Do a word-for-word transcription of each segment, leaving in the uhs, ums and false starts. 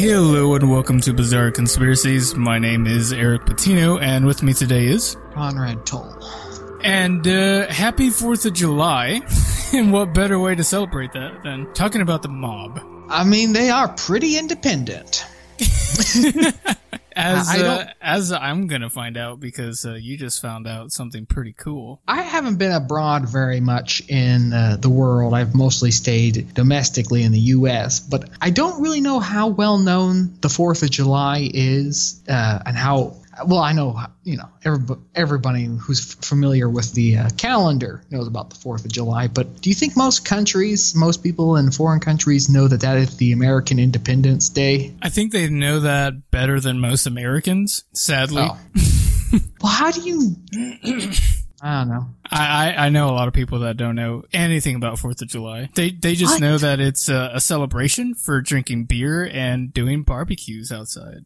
Hello and welcome to Bizarre Conspiracies. My name is Eric Patino, and with me today is Conrad Toll. And uh, happy fourth of July, and what better way to celebrate that than talking about the mob? I mean, they are pretty independent. As I uh, as I'm going to find out, because uh, you just found out something pretty cool. I haven't been abroad very much in uh, the world. I've mostly stayed domestically in the U S, but I don't really know how well known the fourth of July is uh, and how – well, I know, you know, everybody, everybody who's f- familiar with the uh, calendar knows about the fourth of July, but do you think most countries, most people in foreign countries know that that is the American Independence Day? I think they know that better than most Americans, sadly. Oh. Well, how do you... I don't know. I, I know a lot of people that don't know anything about fourth of July. They they just what? know that it's a, a celebration for drinking beer and doing barbecues outside.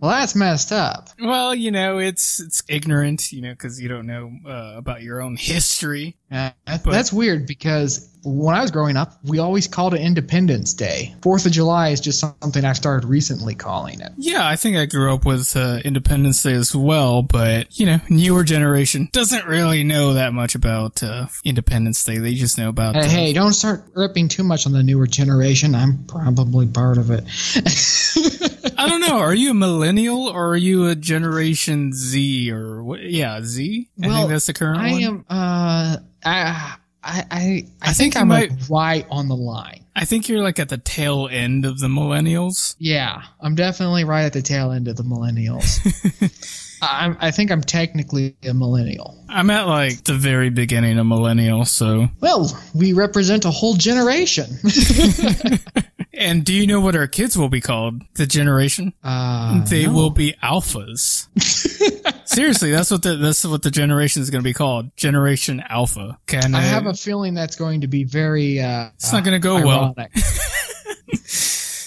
Well, that's messed up. Well, you know, it's it's ignorant, you know, because you don't know uh, about your own history. Uh, that, that's weird because when I was growing up, we always called it Independence Day. Fourth of July is just something I've started recently calling it. Yeah, I think I grew up with uh, Independence Day as well, but, you know, newer generation doesn't really know that much about uh, Independence Day. They just know about... Hey, the- hey, don't start ripping too much on the newer generation. I'm probably part of it. I don't know. Are you a millennial or are you a Generation Z or what? Yeah, Z. I well, think that's the current I one. I am. Uh, I, I, I, I think, think I'm might, like right on the line. I think you're like at the tail end of the millennials. Yeah, I'm definitely right at the tail end of the millennials. I, I think I'm technically a millennial. I'm at like the very beginning of millennial. So well, we represent a whole generation. And do you know what our kids will be called? The generation? Uh, they no. will be alphas. Seriously, that's what the that's what the generation is going to be called. Generation Alpha. Can I, I have a feeling that's going to be very. Uh, it's not going to go ironic. well.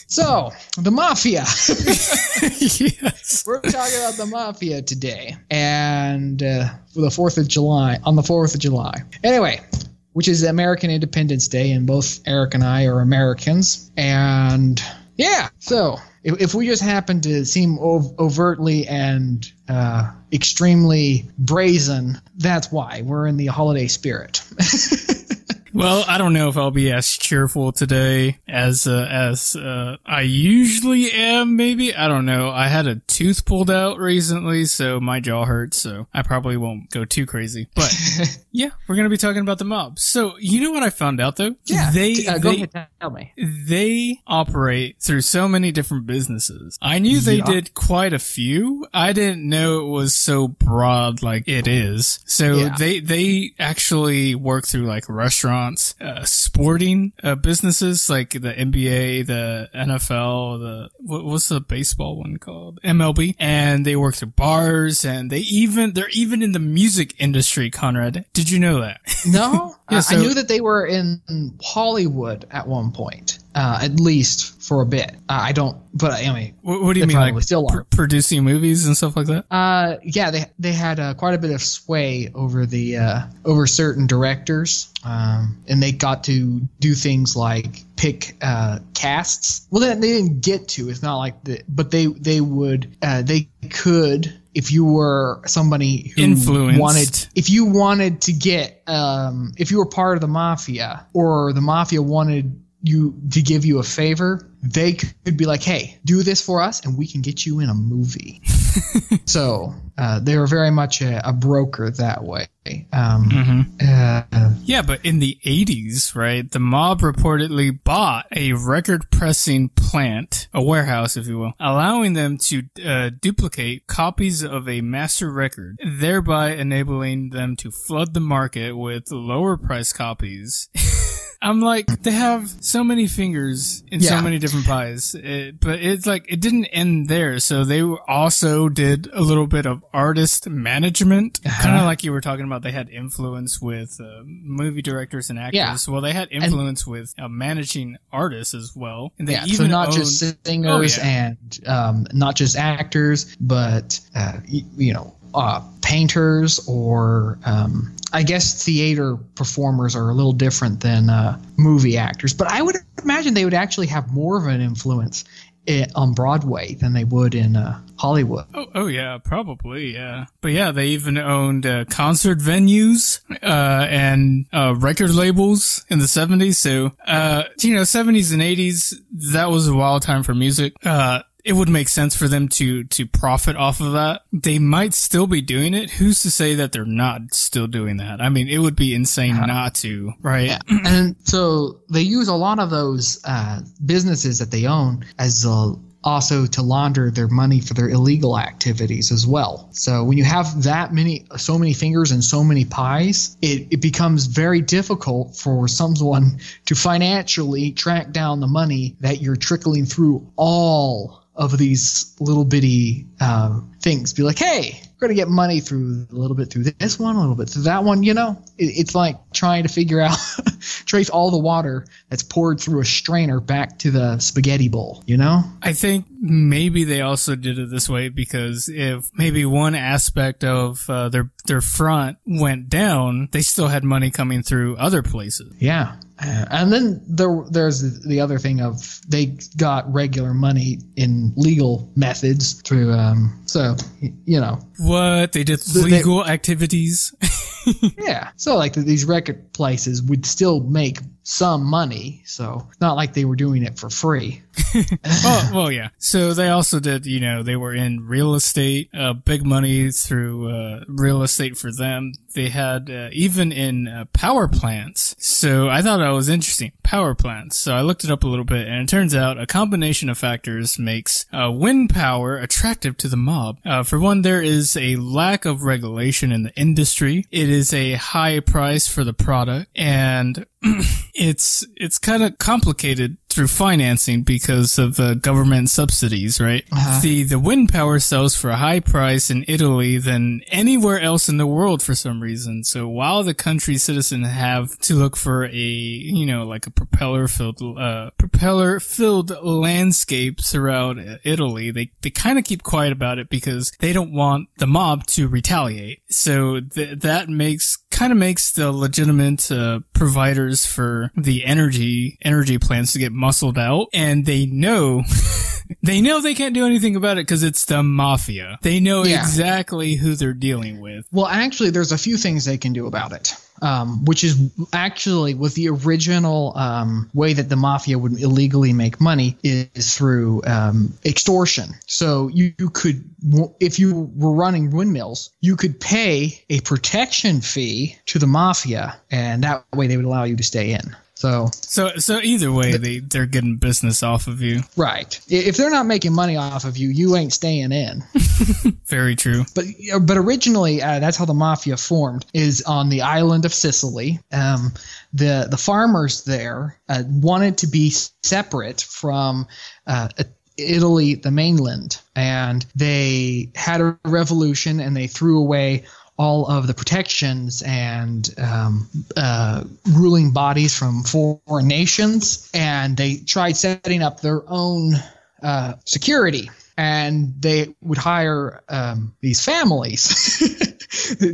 So, the mafia. Yes. We're talking about the mafia today, and uh, for the Fourth of July on the Fourth of July. Anyway. Which is American Independence Day, and both Eric and I are Americans. And yeah, so if, if we just happen to seem ov- overtly and uh, extremely brazen, that's why we're in the holiday spirit. Well, I don't know if I'll be as cheerful today as uh, as uh, I usually am, maybe. I don't know. I had a tooth pulled out recently, so my jaw hurts, so I probably won't go too crazy. But, yeah, we're going to be talking about the mob. So, you know what I found out, though? Yeah, they, uh, go they, ahead, tell me. They operate through so many different businesses. I knew they yeah. did quite a few. I didn't know it was so broad like it is. So, yeah. they, they actually work through, like, restaurants. Uh, sporting uh, businesses like the N B A, the N F L, the what, what's the baseball one called? M L B. And they work through bars, and they even they're even in the music industry. Conrad, did you know that? No, yeah, so, I knew that they were in Hollywood at one point, uh, at least for a bit. Uh, I don't, but I mean, what, what do you mean, like still pr- producing movies and stuff like that? Uh, yeah, they they had uh, quite a bit of sway over the uh, over certain directors. Um, and they got to do things like pick uh, casts. Well, they, they didn't get to. It's not like the, but they they would uh, they could. If you were somebody who Influenced. wanted, if you wanted to get, um, if you were part of the mafia, or the mafia wanted you to give you a favor, they could be like, hey, do this for us and we can get you in a movie. So uh, they were very much a, a broker that way. Um, mm-hmm. uh, yeah, but in the eighties, right, the mob reportedly bought a record-pressing plant, a warehouse, if you will, allowing them to uh, duplicate copies of a master record, thereby enabling them to flood the market with lower-priced copies. I'm like, they have so many fingers in yeah. so many different pies, it, but it's like, it didn't end there. So they also did a little bit of artist management, uh-huh. kind of like you were talking about. They had influence with uh, movie directors and actors. Yeah. Well, they had influence and, with uh, managing artists as well. And they yeah, even so not owned, just singers oh, yeah. and um, not just actors, but, uh, you, you know, uh, painters or um, I guess theater performers are a little different than uh, movie actors. But I would imagine they would actually have more of an influence It, on Broadway than they would in uh, Hollywood. Oh, oh yeah, probably, yeah. But yeah, they even owned uh, concert venues uh, and uh, record labels in the seventies. So, uh, you know, seventies and eighties, that was a wild time for music. Uh, it would make sense for them to, to profit off of that. They might still be doing it. Who's to say that they're not still doing that? I mean, it would be insane uh, not to, right? Yeah. And so they use a lot of those uh, businesses that they own as a, also to launder their money for their illegal activities as well. So when you have that many, so many fingers and so many pies, it, it becomes very difficult for someone to financially track down the money that you're trickling through all of these little bitty uh, things. Be like, hey, we're going to get money through a little bit through this one, a little bit through that one. You know, it, it's like trying to figure out, trace all the water that's poured through a strainer back to the spaghetti bowl, you know? I think maybe they also did it this way because if maybe one aspect of uh, their, their front went down, they still had money coming through other places. Yeah. Uh, and then there, there's the other thing of they got regular money in legal methods through, um, so, you know. What? They did legal they, activities? Yeah. So, like, these record places would still make some money, so it's not like they were doing it for free. Oh, well, yeah. So they also did, you know, they were in real estate, uh, big money through uh, real estate for them. They had uh, even in uh, power plants. So I thought that was interesting. Power plants. So I looked it up a little bit, and it turns out a combination of factors makes uh, wind power attractive to the mob. Uh, for one, there is a lack of regulation in the industry. It is a high price for the product, and it's it's kind of complicated through financing because of uh, government subsidies, right? Uh-huh. The the wind power sells for a high price in Italy than anywhere else in the world for some reason. So while the country's citizens have to look for a, you know, like a propeller filled uh, propeller filled landscape throughout Italy, they they kind of keep quiet about it because they don't want the mob to retaliate. So th- that makes kind of makes the legitimate uh, providers for the energy energy plants to get muscled out, and they know they know they can't do anything about it because it's the mafia. They know yeah. exactly who they're dealing with. Well, actually, there's a few things they can do about it. Um, which is actually with the original um, way that the mafia would illegally make money is through um, extortion. So you, you could, if you were running windmills, you could pay a protection fee to the mafia, and that way they would allow you to stay in. So, so, so either way, they, they're getting business off of you. Right. If they're not making money off of you, you ain't staying in. Very true. But but originally, uh, that's how the mafia formed, is on the island of Sicily. Um, the, the farmers there uh, wanted to be separate from uh, Italy, the mainland. And they had a revolution, and they threw away all of the protections and um, uh, ruling bodies from foreign nations, and they tried setting up their own uh, security. And they would hire um, these families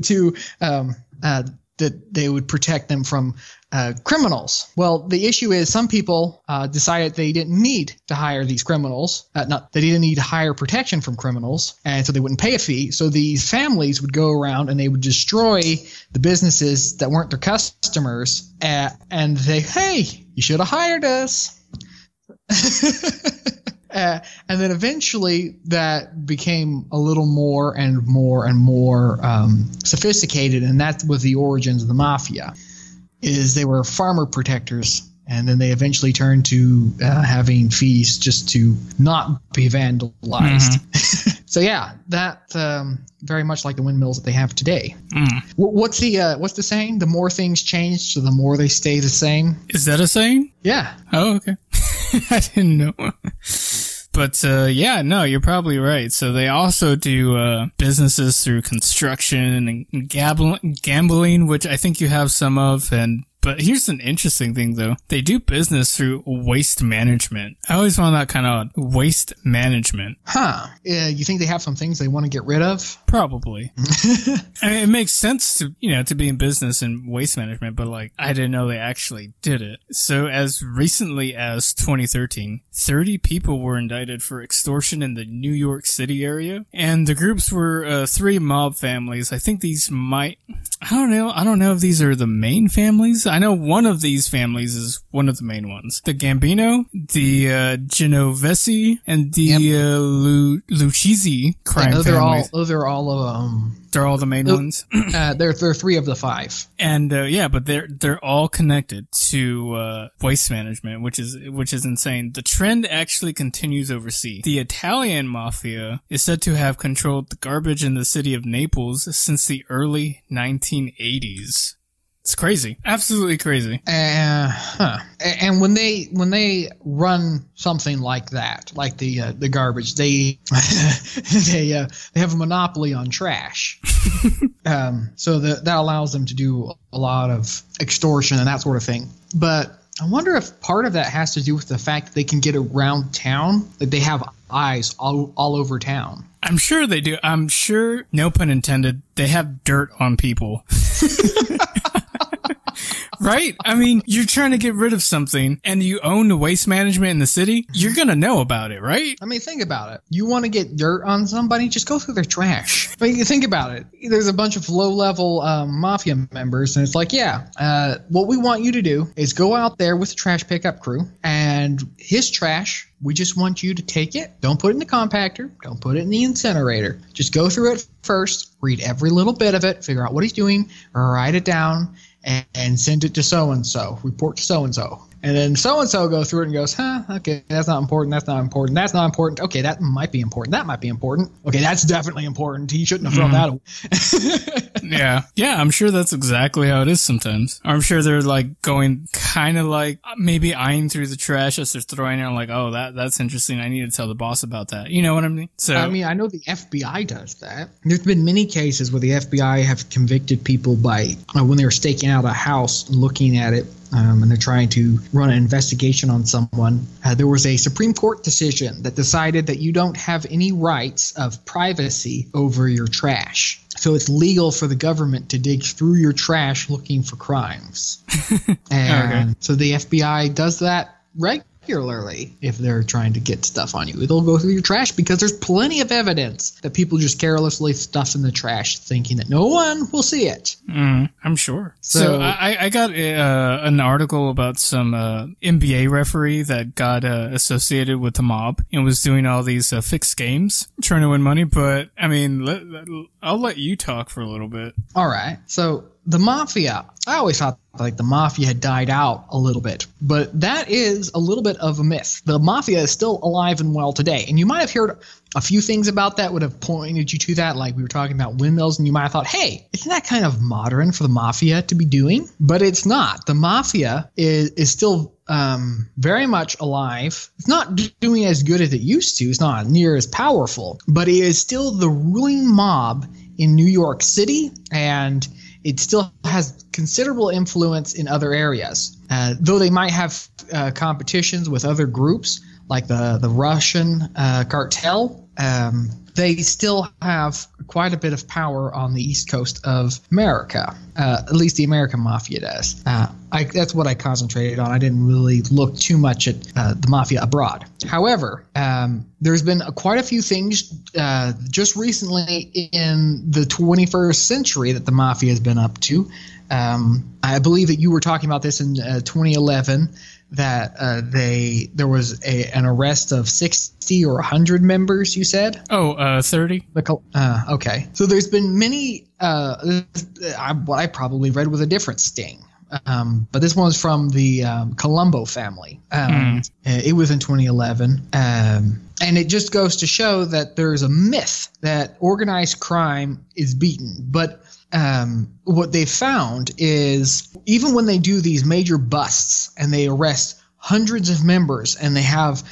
to um, uh, that they would protect them from uh, criminals. Well, the issue is some people uh, decided they didn't need to hire these criminals, uh, not they didn't need to hire protection from criminals, and so they wouldn't pay a fee. So these families would go around and they would destroy the businesses that weren't their customers, uh, and they, hey, you should have hired us. Uh, and then eventually that became a little more and more and more um, sophisticated, and that was the origins of the mafia, is they were farmer protectors, and then they eventually turned to uh, having fees just to not be vandalized. Mm-hmm. So yeah, that um, very much like the windmills that they have today. Mm. W- what's the uh, what's the saying? The more things change, so the more they stay the same. Is that a saying? Yeah. Oh, okay. I didn't know. But, uh, yeah, no, you're probably right. So they also do, uh, businesses through construction and gambling, gambling, which I think you have some of, and But here's an interesting thing, though. They do business through waste management. I always found that kind of waste management. Huh. Uh, you think they have some things they want to get rid of? Probably. I mean, it makes sense to, you know, to be in business in waste management, but, like, I didn't know they actually did it. So as recently as twenty thirteen, thirty people were indicted for extortion in the New York City area. And the groups were uh, three mob families. I think these might... I don't know. I don't know if these are the main families. I know one of these families is one of the main ones. The Gambino, the uh, Genovese, and the yep. uh, Lu- Lucchese crime those families. Are all, those are all of um, They're all the main th- ones? uh, they're, they're three of the five. And, uh, yeah, but they're they're all connected to uh, waste management, which is which is insane. The trend actually continues overseas. The Italian mafia is said to have controlled the garbage in the city of Naples since the early nineteen eighties. It's crazy. Absolutely crazy. Uh, huh. And when they when they run something like that, like the uh, the garbage, they they uh, they have a monopoly on trash. um, so that that allows them to do a lot of extortion and that sort of thing. But I wonder if part of that has to do with the fact that they can get around town, that they have eyes all all over town. I'm sure they do. I'm sure, no pun intended, they have dirt on people. Right? I mean, you're trying to get rid of something and you own the waste management in the city. You're going to know about it, right? I mean, think about it. You want to get dirt on somebody? Just go through their trash. I mean, think about it. There's a bunch of low-level um, mafia members, and it's like, yeah, uh, what we want you to do is go out there with the trash pickup crew, and his trash, we just want you to take it. Don't put it in the compactor. Don't put it in the incinerator. Just go through it first, read every little bit of it, figure out what he's doing, write it down, and send it to so-and-so, report to so-and-so. And then so-and-so goes through it and goes, huh, okay, that's not important, that's not important, that's not important. Okay, that might be important, that might be important. Okay, that's definitely important. He shouldn't have thrown mm. that away. Yeah. Yeah, I'm sure that's exactly how it is sometimes. I'm sure they're, like, going kind of like maybe eyeing through the trash as they're throwing it and like, oh, that that's interesting. I need to tell the boss about that. You know what I mean? So I mean, I know the F B I does that. There's been many cases where the F B I have convicted people by uh, when they were staking out a house and looking at it. Um, and they're trying to run an investigation on someone. Uh, there was a Supreme Court decision that decided that you don't have any rights of privacy over your trash. So it's legal for the government to dig through your trash looking for crimes. And okay. So the F B I does that regularly if they're trying to get stuff on you. It'll go through your trash because there's plenty of evidence that people just carelessly stuff in the trash thinking that no one will see it. Mm, I'm sure. So, so I, I got uh, an article about some uh, N B A referee that got uh, associated with the mob and was doing all these uh, fixed games, trying to win money. But, I mean, let, I'll let you talk for a little bit. All right. So the mafia, I always thought like the mafia had died out a little bit, but that is a little bit of a myth. The mafia is still alive and well today. And you might have heard a few things about that would have pointed you to that. Like we were talking about windmills, and you might have thought, hey, isn't that kind of modern for the mafia to be doing? But it's not. The mafia is, is still um, very much alive. It's not doing as good as it used to. It's not near as powerful, but it is still the ruling mob in New York City, and it still has considerable influence in other areas, uh, though they might have uh, competitions with other groups like the, the Russian uh, cartel. Um, they still have quite a bit of power on the East Coast of America, uh, at least the American mafia does. Uh, I, that's what I concentrated on. I didn't really look too much at uh, the mafia abroad. However, um, there's been a, quite a few things uh, just recently in the twenty-first century that the mafia has been up to. Um, I believe that you were talking about this in uh, twenty eleven. That uh, they there was a, an arrest of sixty or one hundred members, you said? Oh, uh, thirty. Uh, okay. So there's been many uh, – I, what I probably read was a different sting. Um, but this one's from the um, Colombo family. Um, mm. It was in twenty eleven. Um, and it just goes to show that there's a myth that organized crime is beaten. But – Um, what they found is even when they do these major busts and they arrest hundreds of members and they have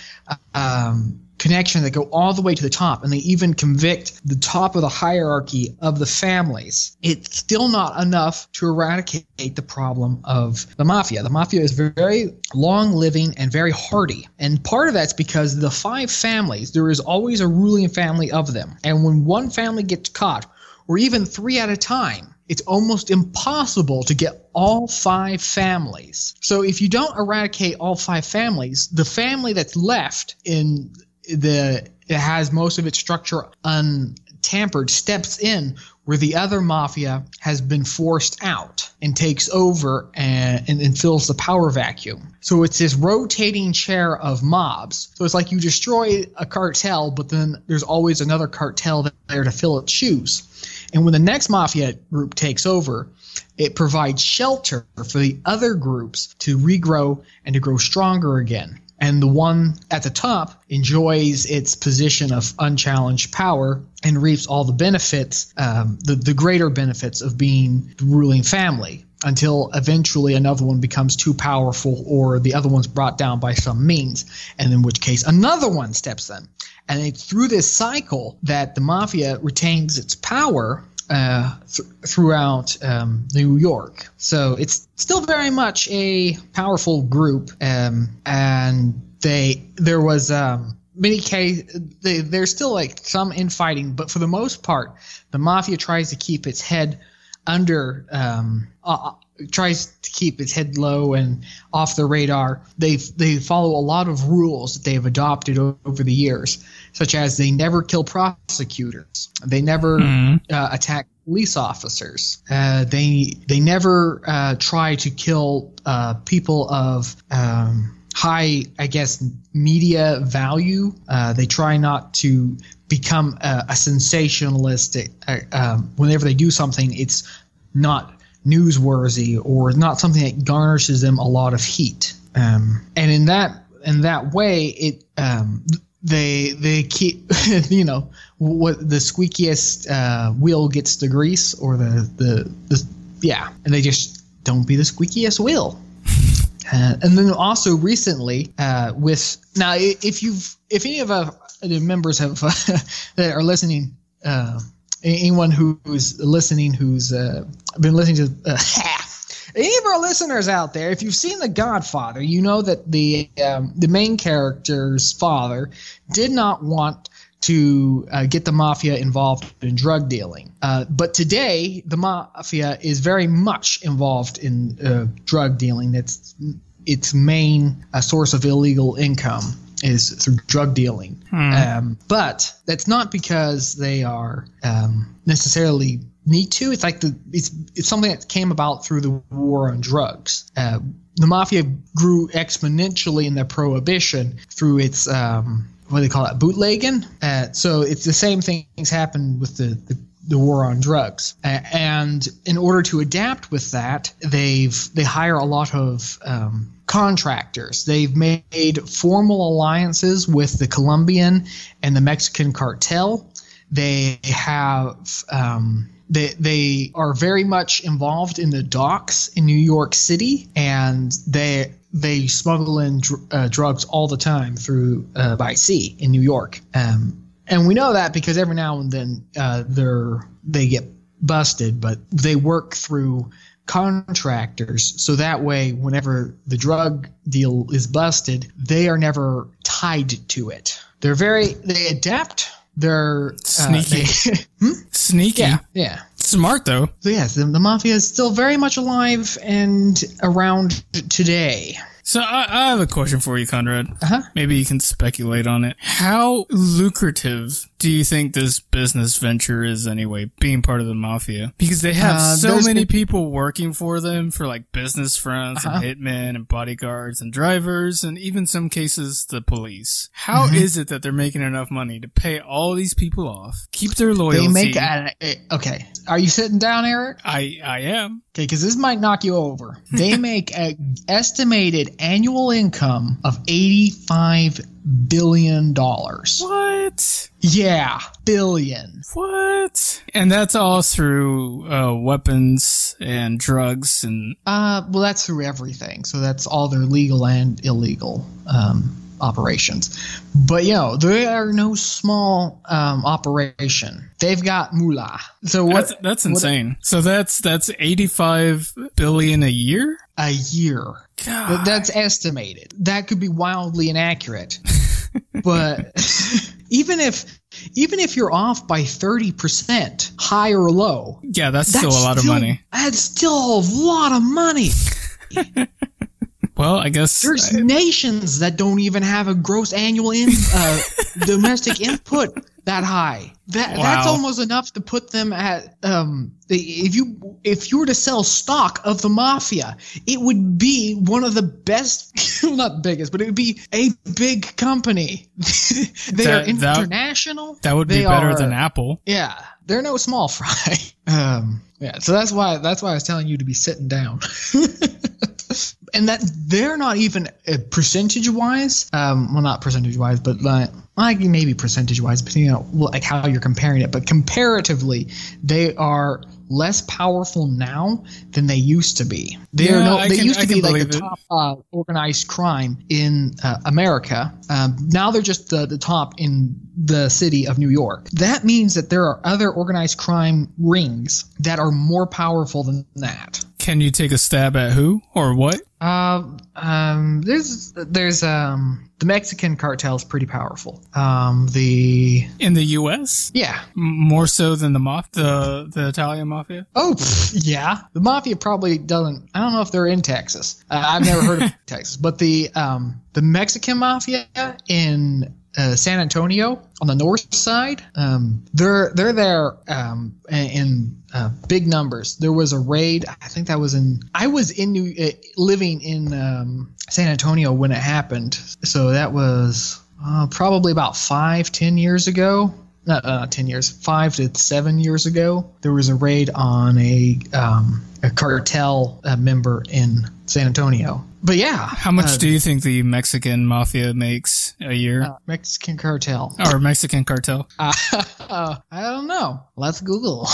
um, connection that go all the way to the top, and they even convict the top of the hierarchy of the families. It's still not enough to eradicate the problem of the mafia. The mafia is very long-living and very hardy, and part of that's because the five families, there is always a ruling family of them, and when one family gets caught, or even three at a time, it's almost impossible to get all five families. So if you don't eradicate all five families, the family that's left in the it has most of its structure untampered steps in where the other mafia has been forced out and takes over and, and, and fills the power vacuum. So it's this rotating chair of mobs. So it's like you destroy a cartel, but then there's always another cartel there to fill its shoes. And when the next mafia group takes over, it provides shelter for the other groups to regrow and to grow stronger again. And the one at the top enjoys its position of unchallenged power and reaps all the benefits, um, the, the greater benefits of being the ruling family, until eventually another one becomes too powerful or the other one's brought down by some means, and in which case another one steps in. And it's through this cycle that the mafia retains its power uh, th- throughout um, New York. So it's still very much a powerful group, um, and they there was um, many cases. There's still like some infighting, but for the most part, the mafia tries to keep its head under um, uh, tries to keep its head low and off the radar. They they follow a lot of rules that they have adopted o- over the years, such as they never kill prosecutors, they never mm. uh, attack police officers, uh, they they never uh, try to kill uh, people of um, high, I guess, media value. Uh, they try not to become a, a sensationalist. Uh, um, whenever they do something, it's not newsworthy or not something that garnishes them a lot of heat. Um, and in that in that way, it um, they they keep you know what the squeakiest uh, wheel gets the grease, or the, the the yeah, and they just don't be the squeakiest wheel. Uh, and then also recently, uh, with now, if you've if any of our the members have uh, that are listening, uh, anyone who's listening who's uh, been listening to uh, any of our listeners out there, if you've seen The Godfather, you know that the um, the main character's father did not want to uh, get the mafia involved in drug dealing. Uh, but today, the mafia is very much involved in uh, drug dealing. That's its main uh, source of illegal income is through drug dealing. Hmm. Um, but that's not because they are um, necessarily need to. It's like the it's it's something that came about through the war on drugs. Uh, the mafia grew exponentially in their prohibition through its um, what do they call it, bootlegging. Uh, so it's the same things happened with the, the, the war on drugs. Uh, and in order to adapt with that, they've they hire a lot of um, contractors. They've made formal alliances with the Colombian and the Mexican cartel. They have um, they they are very much involved in the docks in New York City, and they. They smuggle in dr- uh, drugs all the time through uh, by sea in New York, um, and we know that because every now and then uh, they're they get busted, but they work through contractors, so that way, whenever the drug deal is busted, they are never tied to it. They're very they adapt. They're sneaky, uh, they, hmm? sneaky, yeah. yeah. Smart though. So yes, the, the mafia is still very much alive and around today. So I, I have a question for you, Conrad. Uh-huh. Maybe you can speculate on it. How lucrative do you think this business venture is anyway, being part of the mafia? Because they have uh, so many people working for them, for like business fronts uh-huh. and hitmen and bodyguards and drivers and even some cases the police. How mm-hmm. is it that they're making enough money to pay all these people off, keep their loyalty? They make uh, okay. Are you sitting down, Eric? I, I am. Okay, because this might knock you over. They make an estimated annual income of eighty-five billion dollars. What? Yeah, billion. What? And that's all through uh, weapons and drugs and... Uh, well, that's through everything. So that's all their legal and illegal um operations. But, you know, they are no small um, operation. They've got moolah. So what, that's, that's insane. What, so that's that's eighty-five billion dollars a year? A year. God. That's estimated. That could be wildly inaccurate. But even if even if you're off by thirty percent, high or low. Yeah, that's, that's still a lot still, of money. That's still a lot of money. Well, I guess there's I, nations that don't even have a gross annual in, uh, domestic input that high. That wow. That's almost enough to put them at. Um, if you if you were to sell stock of the mafia, it would be one of the best, not biggest, but it would be a big company. They that, are international. That, that would be they better are, than Apple. Yeah, they're no small fry. Um, yeah, so that's why that's why I was telling you to be sitting down. And that they're not even uh, percentage-wise, um, well, not percentage-wise, but like, like maybe percentage-wise, but you know, like how you're comparing it. But comparatively, they are less powerful now than they used to be. They yeah, are no, they can, used to be like the it. top uh, organized crime in uh, America. Um, now they're just the, the top in the city of New York. That means that there are other organized crime rings that are more powerful than that. Can you take a stab at who or what? Uh, um, there's, there's, um, the Mexican cartel is pretty powerful. Um, the in the U S, yeah, more so than the mof, the the Italian mafia. Oh, pff, yeah, the mafia probably doesn't. I don't know if they're in Texas. Uh, I've never heard of Texas, but the um the Mexican mafia in. Uh, San Antonio on the north side, um, they're they're there um, in uh, big numbers. There was a raid. I think that was in. I was in New, uh, living in um, San Antonio when it happened. So that was uh, probably about five, ten years ago. Not uh, ten years, five to seven years ago. There was a raid on a um, a cartel uh, member in San Antonio. But yeah. How much uh, do you think the Mexican mafia makes a year? Uh, Mexican cartel. Or Mexican cartel. Uh, uh, I don't know. Let's Google.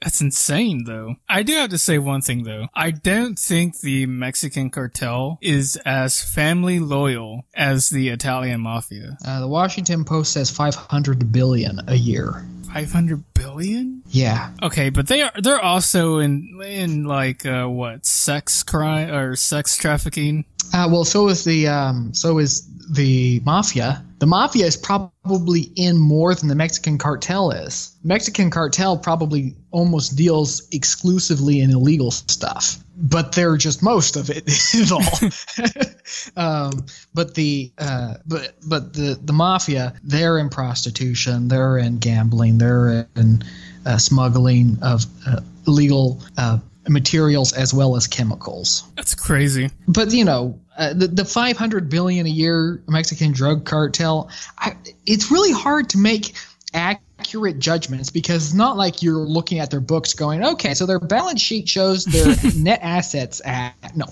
That's insane, though. I do have to say one thing, though. I don't think the Mexican cartel is as family loyal as the Italian mafia. Uh, the Washington Post says five hundred billion dollars a year. five hundred billion dollars? Yeah. Okay, but they are, they're also in, in like, uh, what, sex crime or sex trafficking? Uh, well, so is the, um, so is the mafia. The mafia is probably in more than the Mexican cartel is. Mexican cartel probably almost deals exclusively in illegal stuff, but they're just most of it is all. um, but the uh, but but the the mafia, they're in prostitution, they're in gambling, they're in uh, smuggling of uh, illegal uh, materials as well as chemicals. That's crazy. But you know. Uh, the, the five hundred billion dollars a year Mexican drug cartel, I, it's really hard to make accurate judgments because it's not like you're looking at their books going, okay, so their balance sheet shows their net assets at – no.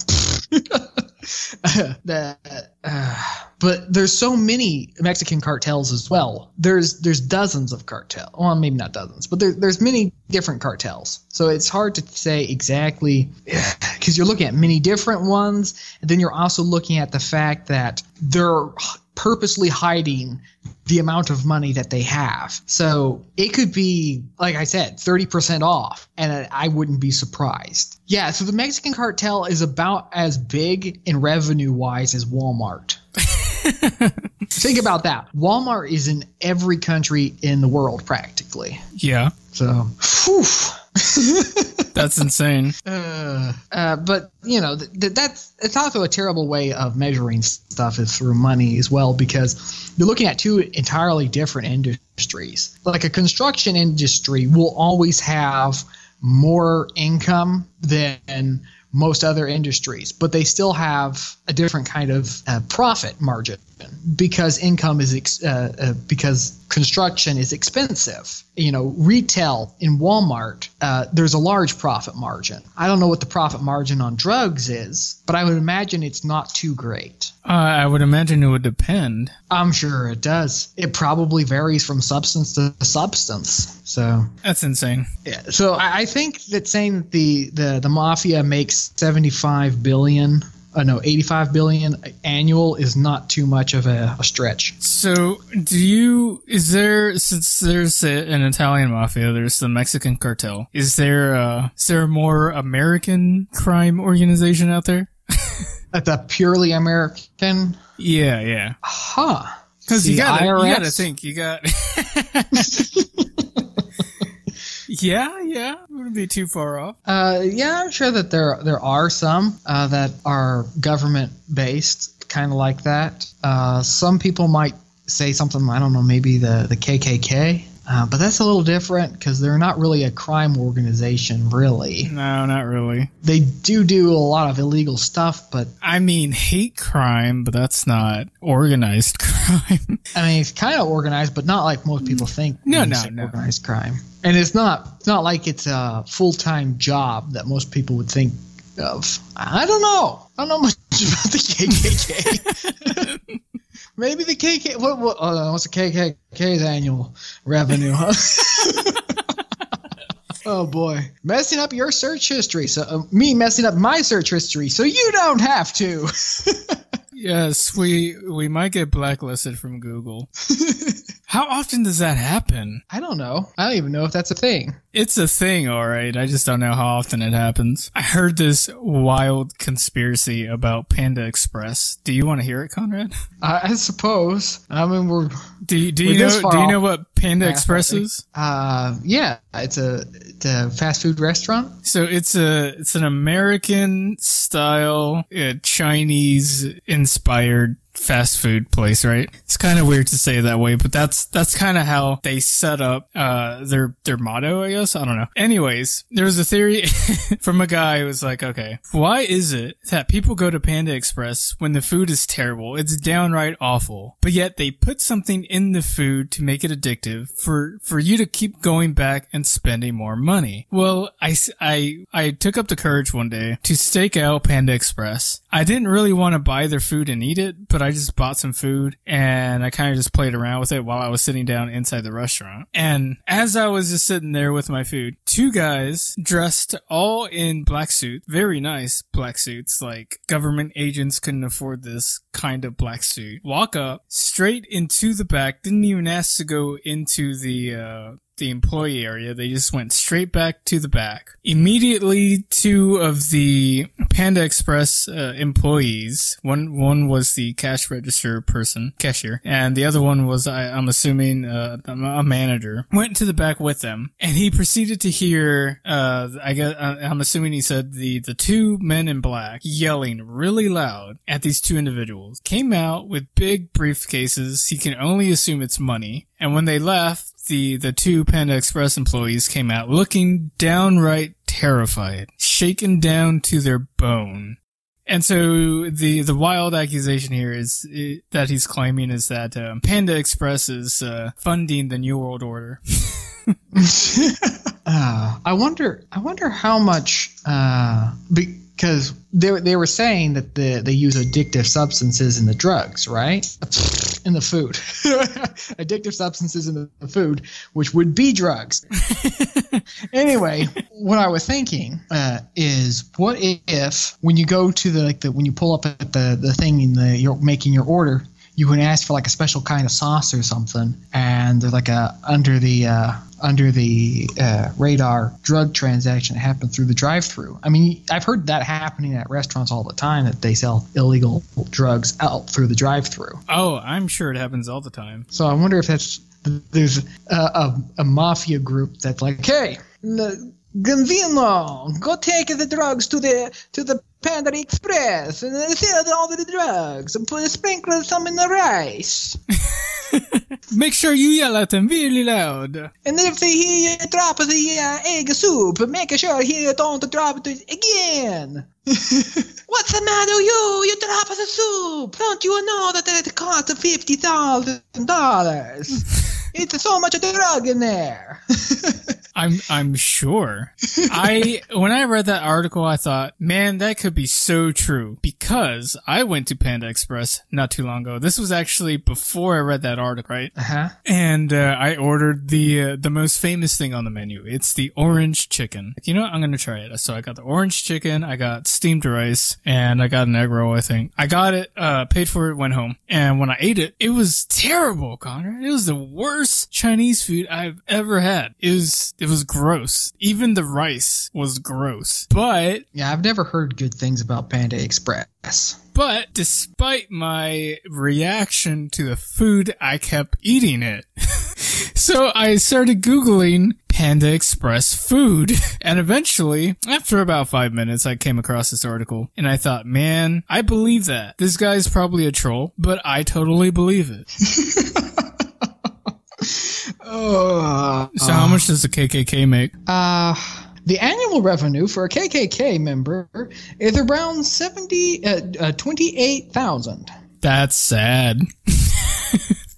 uh, the, uh, but there's so many Mexican cartels as well. There's there's dozens of cartels. Well, maybe not dozens, but there, there's many different cartels. So it's hard to say exactly because you're looking at many different ones. And then you're also looking at the fact that they're purposely hiding the amount of money that they have. So it could be, like I said, thirty percent off, and I wouldn't be surprised. Yeah, so the Mexican cartel is about as big in revenue-wise as Walmart. Think about that. Walmart is in every country in the world practically. Yeah. So, whew. That's insane. Uh, uh, but, you know, th- th- that's it's also a terrible way of measuring stuff is through money as well because you're looking at two entirely different industries. Like a construction industry will always have more income than – most other industries, but they still have a different kind of uh, profit margin because income is ex- uh, uh, because construction is expensive. You know, retail in Walmart, uh, there's a large profit margin. I don't know what the profit margin on drugs is, but I would imagine it's not too great. Uh, I would imagine it would depend. I'm sure it does. It probably varies from substance to substance. So that's insane. Yeah. So I, I think that saying the the the mafia makes seventy-five billion uh, no, eighty-five billion annual is not too much of a, a stretch. So, do you? Is there, since there's a, an Italian mafia, there's the Mexican cartel. Is there a, is there a more American crime organization out there? That's a purely American. Yeah, yeah. Huh. Because you got to think you got. Yeah, yeah, wouldn't be too far off. Uh, yeah, I'm sure that there there are some uh, that are government based, kind of like that. Uh, some people might say something, I don't know, maybe the the K K K, uh, but that's a little different because they're not really a crime organization, really. No, not really. They do do a lot of illegal stuff, but I mean, hate crime, but that's not organized crime. I mean, it's kind of organized, but not like most people think. No, no, no, organized crime. And it's not it's not like it's a full-time job that most people would think of. I don't know. I don't know much about the K K K. Maybe the K K K. What, what, oh, what's the K K K's annual revenue, huh? Oh, boy. Messing up your search history. So uh, me messing up my search history so you don't have to. Yes, we we might get blacklisted from Google. How often does that happen? I don't know. I don't even know if that's a thing. It's a thing, all right. I just don't know how often it happens. I heard this wild conspiracy about Panda Express. Do you want to hear it, Conrad? Uh, I suppose. I mean, we're do do we're you know do you know what Panda Express is? Uh, yeah, it's a it's a fast food restaurant. So it's a it's an American style uh, Chinese inspired fast food place, right? It's kind of weird to say that way, but that's that's kind of how they set up uh their their motto, I guess. I don't know. Anyways, there was a theory from a guy who was like, okay, why is it that people go to Panda Express when the food is terrible? It's downright awful, but yet they put something in the food to make it addictive for for you to keep going back and spending more money. Well, I I I took up the courage one day to stake out Panda Express. I didn't really want to buy their food and eat it, but I I just bought some food and I kind of just played around with it while I was sitting down inside the restaurant. And as I was just sitting there with my food, two guys dressed all in black suits, very nice black suits, like government agents couldn't afford this kind of black suit, walk up straight into the back, didn't even ask to go into the, uh, the employee area. They just went straight back to the back. Immediately, two of the Panda Express uh, employees, one one was the cash register person, cashier, and the other one was, I, I'm assuming, uh, a manager, went to the back with them, and he proceeded to hear, uh, I guess, I'm assuming he said, the, the two men in black yelling really loud at these two individuals, came out with big briefcases. He can only assume it's money, and when they left, The, the two Panda Express employees came out looking downright terrified, shaken down to their bone. And so the, the wild accusation here is it, that he's claiming is that um, Panda Express is uh, funding the New World Order. uh, I wonder I wonder how much uh, because they, they were saying that the, they use addictive substances in the drugs, right? In the food. Addictive substances in the food, which would be drugs. Anyway, what I was thinking uh, is, what if when you go to the, like the when you pull up at the, the thing in the you're making your order, you can ask for like a special kind of sauce or something, and they're like a under the uh, under the uh, radar drug transaction that happened through the drive-through. I mean, I've heard that happening at restaurants all the time, that they sell illegal drugs out through the drive-through. Oh, I'm sure it happens all the time. So I wonder if that's there's a, a, a mafia group that's like, hey, the Gambino, go take the drugs to the to the Panda Express and sell all the drugs and put a sprinkle of some in the rice. Make sure you yell at them really loud. And if he uh, drop the uh, egg soup, make sure he don't drop it again. What's the matter with you? You drop the soup. Don't you know that it costs fifty thousand dollars? It's so much drug in there. I'm I'm sure. I when I read that article, I thought, man, that could be so true, because I went to Panda Express not too long ago. This was actually before I read that article, right? Uh-huh. And uh, I ordered the uh, the most famous thing on the menu. It's the orange chicken. You know what? I'm gonna try it. So I got the orange chicken, I got steamed rice, and I got an egg roll. I think I got it. Uh, paid for it. Went home. And when I ate it, it was terrible, Conrad. It was the worst Chinese food I've ever had. It was. It was gross. Even the rice was gross. But yeah, I've never heard good things about Panda Express. But despite my reaction to the food, I kept eating it. So I started Googling Panda Express food. And eventually, after about five minutes, I came across this article. And I thought, man, I believe that. This guy's probably a troll, but I totally believe it. Uh, so how much does the K K K make? Uh, the annual revenue for a K K K member is around seventy, uh, uh, twenty-eight thousand. That's sad.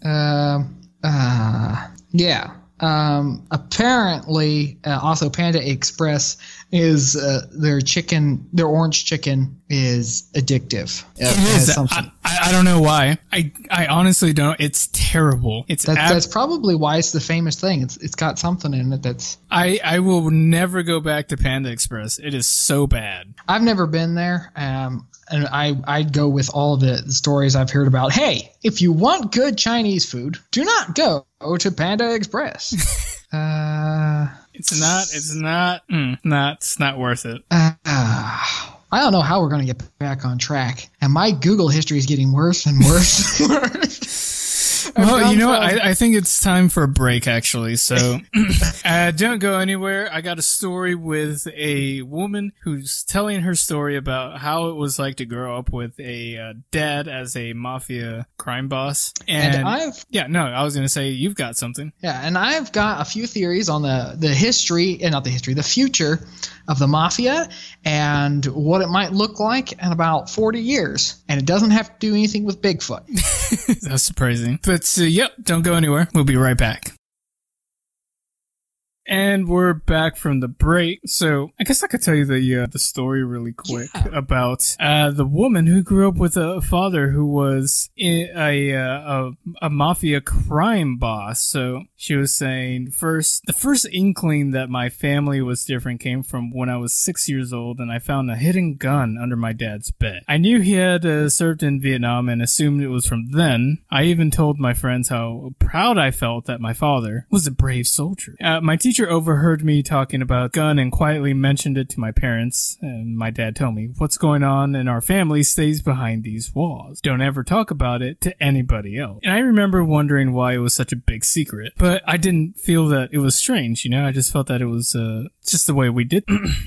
uh, uh, yeah. Um, apparently, uh, also Panda Express is uh, their chicken, their orange chicken is addictive. It, it is. I, I don't know why. I, I honestly don't. It's terrible. It's that, ab- that's probably why it's the famous thing. It's it's got something in it that's. I I will never go back to Panda Express. It is so bad. I've never been there. Um. And I, I'd go with all the stories I've heard about, hey, if you want good Chinese food, do not go to Panda Express. uh, it's not, it's not, mm, not, it's not worth it. Uh, uh, I don't know how we're going to get back on track. And my Google history is getting worse and worse and worse. Well, you know what? I, I think it's time for a break, actually. So uh, don't go anywhere. I got a story with a woman who's telling her story about how it was like to grow up with a uh, dad as a mafia crime boss. And, and I've yeah, no, I was going to say you've got something. Yeah, and I've got a few theories on the the history, and not the history, the future of the mafia and what it might look like in about forty years. And it doesn't have to do anything with Bigfoot. That's surprising. But, uh, yep, don't go anywhere. We'll be right back. And we're back from the break. So I guess I could tell you the uh, the story really quick yeah. about uh, the woman who grew up with a father who was a, a, a, a mafia crime boss. So she was saying, first, the first inkling that my family was different came from when I was six years old and I found a hidden gun under my dad's bed. I knew he had uh, served in Vietnam and assumed it was from then. I even told my friends how proud I felt that my father was a brave soldier. Uh, my teacher Teacher overheard me talking about a gun and quietly mentioned it to my parents, and my dad told me, what's going on in our family stays behind these walls. Don't ever talk about it to anybody else. And I remember wondering why it was such a big secret, but I didn't feel that it was strange, you know? I just felt that it was uh, just the way we did.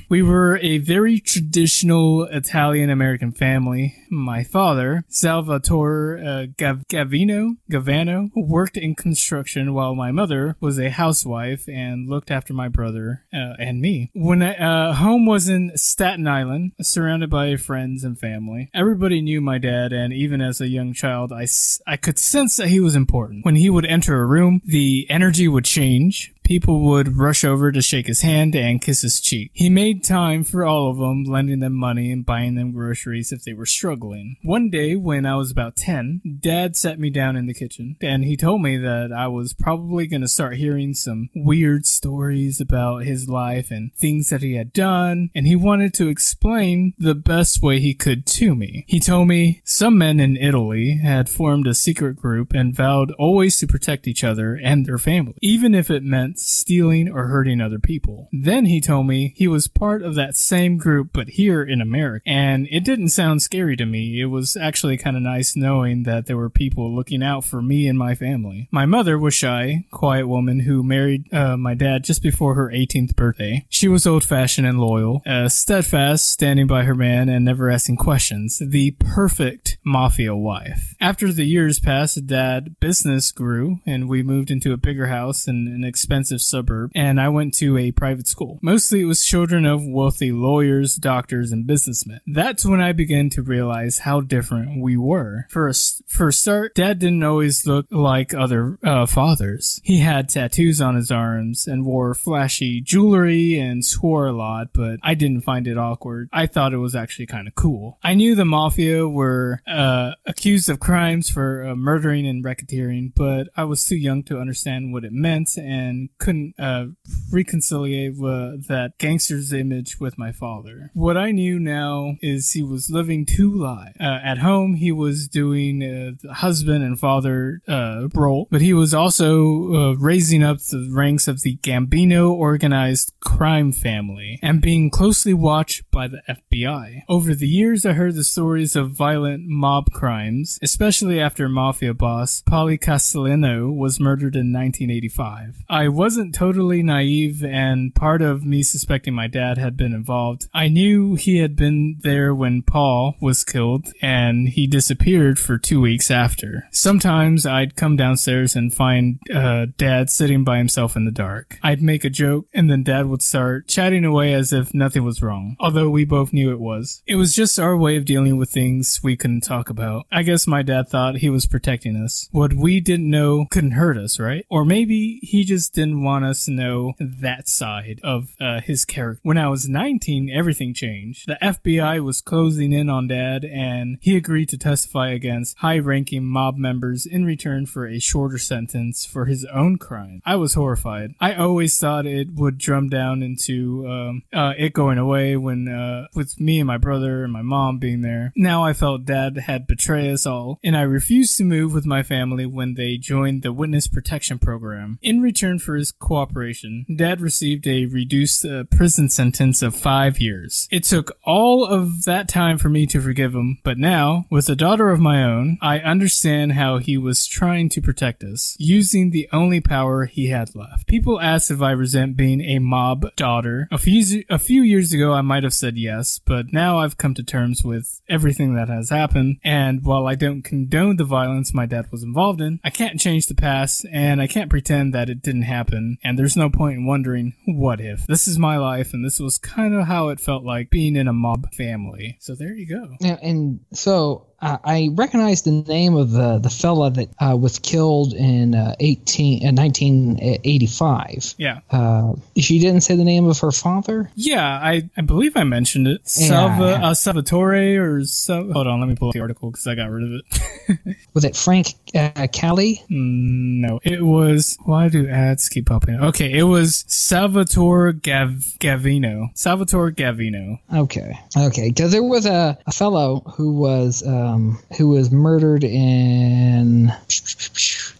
We were a very traditional Italian-American family. My father, Salvatore uh, Gav- Gavino, Gavano, worked in construction while my mother was a housewife and looked after my brother uh, and me. When I, uh, home was in Staten Island, surrounded by friends and family. Everybody knew my dad, and even as a young child, I, s- I could sense that he was important. When he would enter a room, the energy would change. People would rush over to shake his hand and kiss his cheek. He made time for all of them, lending them money and buying them groceries if they were struggling. One day, when I was about ten, Dad sat me down in the kitchen, and he told me that I was probably going to start hearing some weird stories about his life and things that he had done, and he wanted to explain the best way he could to me. He told me some men in Italy had formed a secret group and vowed always to protect each other and their family, even if it meant stealing or hurting other people. Then he told me he was part of that same group, but here in America. And it didn't sound scary to me. It was actually kind of nice knowing that there were people looking out for me and my family. My mother was shy, quiet woman who married uh, my dad just before her eighteenth birthday. She was old-fashioned and loyal, uh, steadfast, standing by her man and never asking questions. The perfect mafia wife. After the years passed, Dad business grew, and we moved into a bigger house in an expensive suburb, and I went to a private school. Mostly it was children of wealthy lawyers, doctors, and businessmen. That's when I began to realize how different we were. For a, for a start, Dad didn't always look like other uh, fathers. He had tattoos on his arms and wore flashy jewelry and swore a lot, but I didn't find it awkward. I thought it was actually kind of cool. I knew the mafia were uh, accused of crimes for uh, murdering and racketeering, but I was too young to understand what it meant and couldn't uh, reconciliate uh, that gangster's image with my father. What I knew now is he was living two lives. Uh, at home, he was doing uh, the husband and father uh, role, but he was also uh, raising up the ranks of the Gambino organized crime family and being closely watched by the F B I. Over the years, I heard the stories of violent mob crimes, especially after mafia boss Paul Castellano was murdered in nineteen eighty-five. I wasn't totally naive, and part of me suspecting my dad had been involved. I knew he had been there when Paul was killed, and he disappeared for two weeks after. Sometimes I'd come downstairs and find uh, Dad sitting by himself in the dark. I'd make a joke, and then Dad would start chatting away as if nothing was wrong, although we both knew it was. It was just our way of dealing with things we couldn't talk about. I guess my dad thought he was protecting us. What we didn't know couldn't hurt us, right? Or maybe he just didn't want us to know that side of uh, his character. When I was nineteen, everything changed. The F B I was closing in on Dad, and he agreed to testify against high-ranking mob members in return for a shorter sentence for his own crime. I was horrified. I always thought it would drum down into um, uh, it going away when uh, with me and my brother and my mom being there. Now I felt Dad had betrayed us all, and I refused to move with my family when they joined the Witness Protection Program. In return for his cooperation, Dad received a reduced uh, prison sentence of five years. It took all of that time for me to forgive him, but now, with a daughter of my own, I understand how he was trying to protect us, using the only power he had left. People asked if I resent being a mob daughter. A few, a few years ago, I might have said yes, but now I've come to terms with everything that has happened, and while I don't condone the violence my dad was involved in, I can't change the past, and I can't pretend that it didn't happen, and there's no point in wondering, what if? This is my life, and this was kind of how it felt like being in a mob family. So there you go. And, and so... Uh, I recognize the name of the the fella that uh, was killed in uh, eighteen uh, nineteen eighty-five. Yeah. Uh, she didn't say the name of her father? Yeah, I, I believe I mentioned it. Yeah, Salva, yeah. Uh, Salvatore or... Sal- Hold on, let me pull up the article because I got rid of it. Was it Frank uh, Cali? Mm, no, it was... Why do ads keep popping up? Okay, it was Salvatore Gav- Gavino. Salvatore Gavino. Okay, okay. Because there was a, a fellow who was... Uh, Um, who was murdered in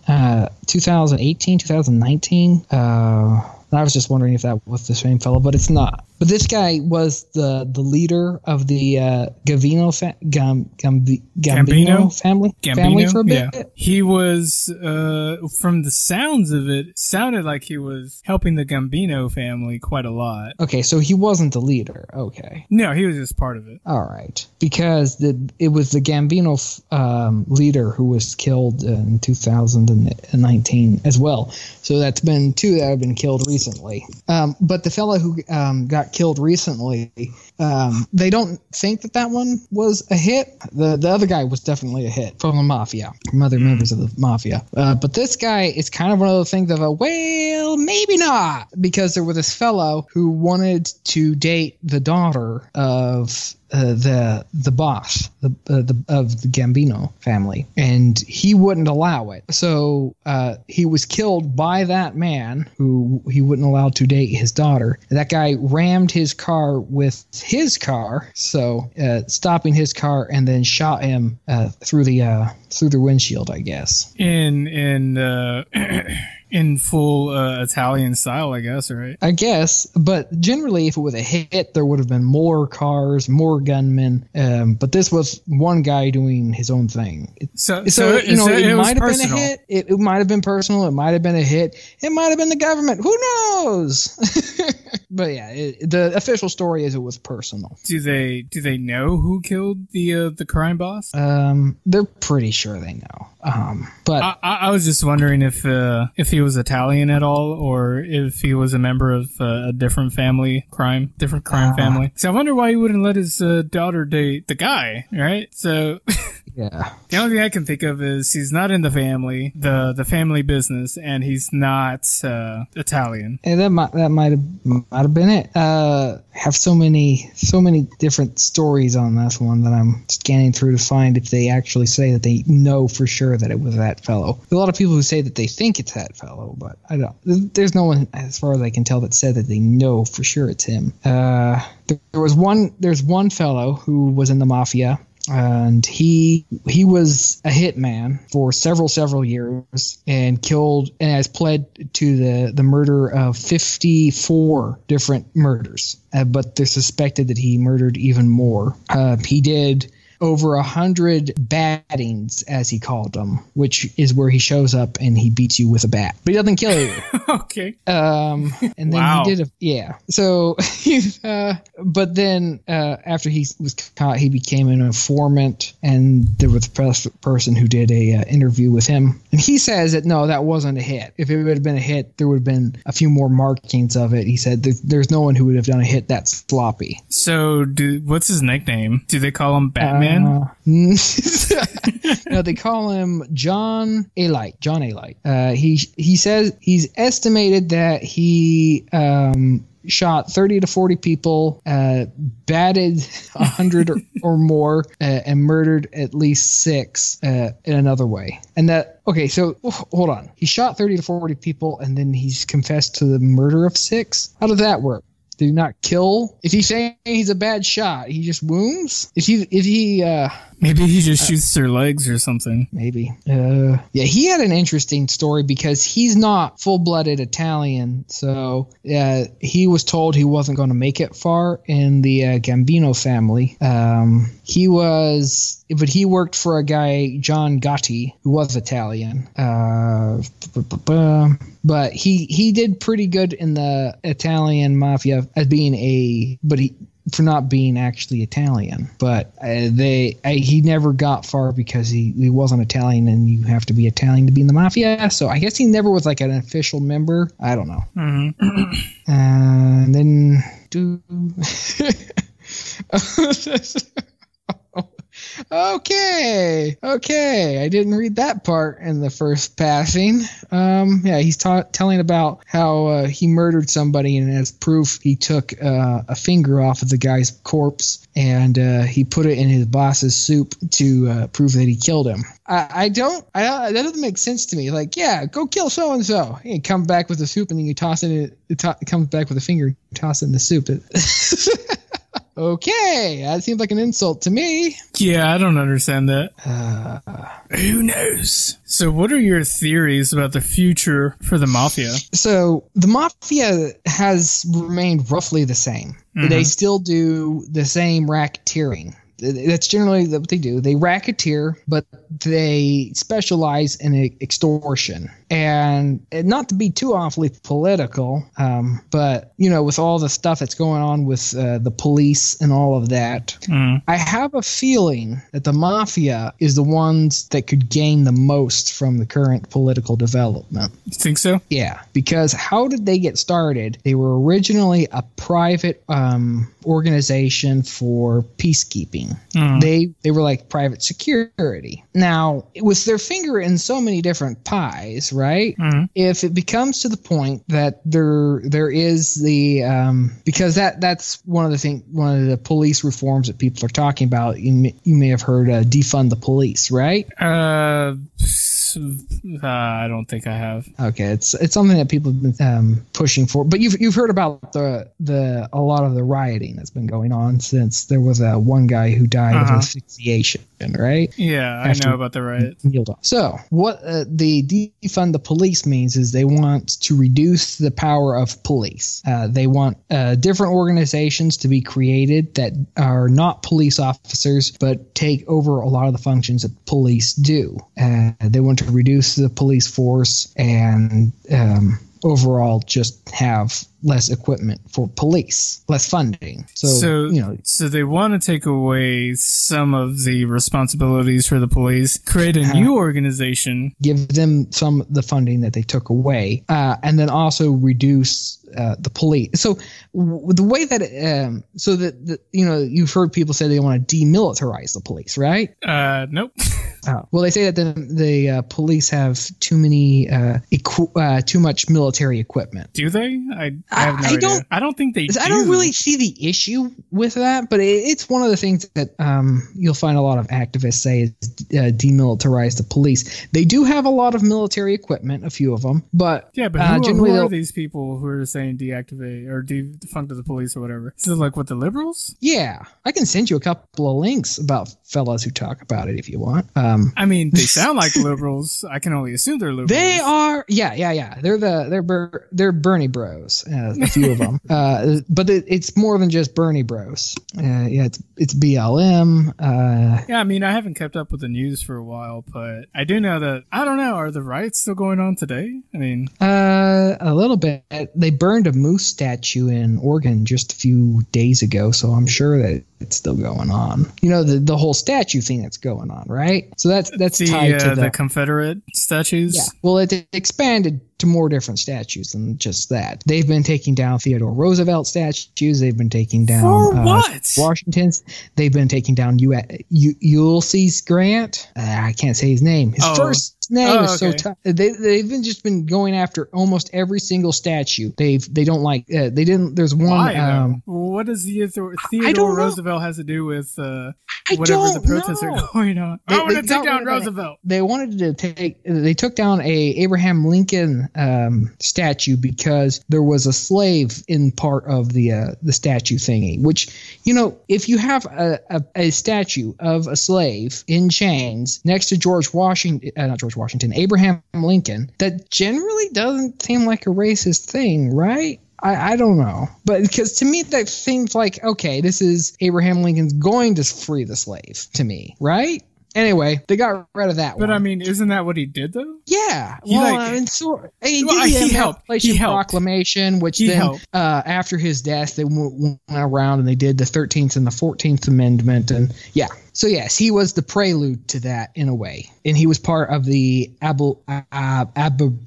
uh, twenty eighteen, twenty nineteen. Uh, I was just wondering if that was the same fellow, but it's not. But this guy was the, the leader of the uh, Gavino fa- Gam- Gambi- Gambino family, Gambino? family for a bit. Yeah. He was, uh, from the sounds of it, sounded like he was helping the Gambino family quite a lot. Okay, so he wasn't the leader. Okay. No, he was just part of it. All right. Because the, it was the Gambino um, leader who was killed in two thousand nineteen as well. So that's been two that have been killed recently. Um, but the fellow who um, got killed recently, um, they don't think that that one was a hit. The the other guy was definitely a hit from the mafia, from other members of the mafia. Uh, but this guy is kind of one of the things of a, well, maybe not, because there was this fellow who wanted to date the daughter of Uh, the the boss the, uh, the of the Gambino family, and he wouldn't allow it. So uh, he was killed by that man who he wouldn't allow to date his daughter. That guy rammed his car with his car, so uh, stopping his car, and then shot him uh, through the uh, through the windshield, I guess. In in. Uh... in full uh, Italian style, I guess, right? I guess, but generally, if it was a hit, there would have been more cars, more gunmen. Um, but this was one guy doing his own thing. So, so, so you know, so it, it might have been a hit. It, it might have been personal. It might have been a hit. It might have been the government. Who knows? But yeah, it, the official story is it was personal. Do they do they know who killed the uh, the crime boss? Um, they're pretty sure they know. Um, but I, I was just wondering if uh, if he was Italian at all, or if he was a member of uh, a different family crime, different crime uh, family. So I wonder why he wouldn't let his uh, daughter date the guy, right? So. Yeah. The only thing I can think of is he's not in the family, the the family business, and he's not uh, Italian. And that might that might have might have been it. Uh, have so many so many different stories on this one that I'm scanning through to find if they actually say that they know for sure that it was that fellow. There's a lot of people who say that they think it's that fellow, but I don't. There's no one, as far as I can tell, that said that they know for sure it's him. Uh, there, there was one. There's one fellow who was in the mafia. And he he was a hitman for several, several years and killed and has pled to the, the murder of fifty-four different murders. Uh, but they're suspected that he murdered even more. Uh, he did over a hundred battings, as he called them, which is where he shows up and he beats you with a bat, but he doesn't kill you. Okay. Um, and then wow. he did a yeah. So, uh, but then uh, after he was caught, he became an informant, and there was a pres- person who did a uh, interview with him, and he says that no, that wasn't a hit. If it would have been a hit, there would have been a few more markings of it. He said there's, there's no one who would have done a hit that sloppy. So, do what's his nickname? Do they call him Batman? Uh, Uh, no, they call him John Alight. John Alight. Uh, he he says he's estimated that he um, shot thirty to forty people, uh, batted a hundred or, or more, uh, and murdered at least six uh, in another way. And that okay, so oh, hold on. He shot thirty to forty people, and then he's confessed to the murder of six. How did that work? Do not kill. If he's saying he's a bad shot, he just wounds. If he, if he, uh, maybe he just shoots uh, their legs or something. Maybe. Uh, yeah, he had an interesting story because he's not full-blooded Italian, so uh, he was told he wasn't going to make it far in the uh, Gambino family. Um, he was, but he worked for a guy, John Gotti, who was Italian. Uh, but he he did pretty good in the Italian mafia as being a, but he. for not being actually Italian, but uh, they uh, he never got far because he, he wasn't Italian, and you have to be Italian to be in the mafia, so I guess he never was like an official member. I don't know. Mm-hmm. Uh, and then do Okay, okay. I didn't read that part in the first passing. Um, yeah, he's ta- telling about how uh, he murdered somebody, and as proof, he took uh, a finger off of the guy's corpse, and uh, he put it in his boss's soup to uh, prove that he killed him. I, I don't. I don't, that doesn't make sense to me. Like, yeah, go kill so and so, and come back with the soup, and then you toss it. In, it to- comes back with a finger, toss it in the soup. It- Okay, that seems like an insult to me. Yeah, I don't understand that. Uh, Who knows? So what are your theories about the future for the mafia? So the mafia has remained roughly the same. Mm-hmm. They still do the same racketeering. That's generally what they do. They racketeer, but they specialize in extortion. And not to be too awfully political, um, but, you know, with all the stuff that's going on with uh, the police and all of that, mm. I have a feeling that the mafia is the ones that could gain the most from the current political development. You think so? Yeah, because how did they get started? They were originally a private um, organization for peacekeeping. Mm. They they were like private security. Now, with their finger in so many different pies, right? Mm. If it becomes to the point that there there is the um, because that that's one of the thing one of the police reforms that people are talking about. You may, you may have heard uh, defund the police, right? Uh. It's uh, I don't think I have. Okay, it's it's something that people have been um, pushing for, but you've you've heard about the the a lot of the rioting that's been going on since there was a one guy who died uh-huh. of asphyxiation, right? Yeah, After I know about the riot. So what uh, the defund the police means is they want to reduce the power of police. Uh, they want uh, different organizations to be created that are not police officers, but take over a lot of the functions that police do. Uh, they want to reduce the police force and um, overall just have less equipment for police, less funding. So, so, you know, so they want to take away some of the responsibilities for the police, create a new uh, organization, give them some of the funding that they took away, uh, and then also reduce uh, the police. So w- the way that it, um, so that, that, you know, you've heard people say they want to demilitarize the police, right? Uh, nope. Oh. Well, they say that the, the uh, police have too many, uh, equi- uh, too much military equipment. Do they? I, I have no I idea. Don't, I don't think they do. I don't really see the issue with that, but it, it's one of the things that um, you'll find a lot of activists say is uh, demilitarize the police. They do have a lot of military equipment, a few of them, but yeah, but who, uh, who are these people who are saying deactivate or defunct the police or whatever? Is it like what the liberals? Yeah, I can send you a couple of links about fellas who talk about it if you want. Um, I mean, they sound like liberals. I can only assume they're liberals. They are, yeah, yeah, yeah. They're the they're Ber, they're Bernie Bros. Uh, a few of them, uh, but it, it's more than just Bernie Bros. Uh, yeah, it's it's B L M. Uh, yeah, I mean, I haven't kept up with the news for a while, but I do know that I don't know. Are the riots still going on today? I mean, uh, a little bit. They burned a moose statue in Oregon just a few days ago, so I'm sure that it's still going on. You know, the the whole statue thing that's going on, right? So that's that's the, tied to uh, the, the Confederate statues. Yeah. Well, it, it expanded to more different statues than just that. They've been taking down Theodore Roosevelt statues. They've been taking down For uh, what? Washington's. They've been taking down U- U- Ulysses Grant. Uh, I can't say his name. His oh. first name oh, is okay. so tough. They, they've been just been going after almost every single statue. They've they don't like. Uh, they didn't. There's one. Why, um, what does the Theodore, Theodore Roosevelt has to do with uh, whatever the protests know. are going on? They, I want to take down Roosevelt. They, they wanted to take. They took down a Abraham Lincoln Um, statue because there was a slave in part of the uh, the statue thingy, which, you know, if you have a, a, a statue of a slave in chains next to George Washington, uh, not George Washington, Abraham Lincoln, that generally doesn't seem like a racist thing, right? I, I don't know. But because to me, that seems like, okay, this is Abraham Lincoln's going to free the slave to me, right? Anyway, they got rid of that but, one. But, I mean, isn't that what he did, though? Yeah. He well, like, and so, and he well, did the he helped. He helped. Proclamation, which he then, uh, after his death, they went around and they did the thirteenth and the fourteenth Amendment. And, yeah. So, yes, he was the prelude to that in a way. And he was part of the abel, uh, abel,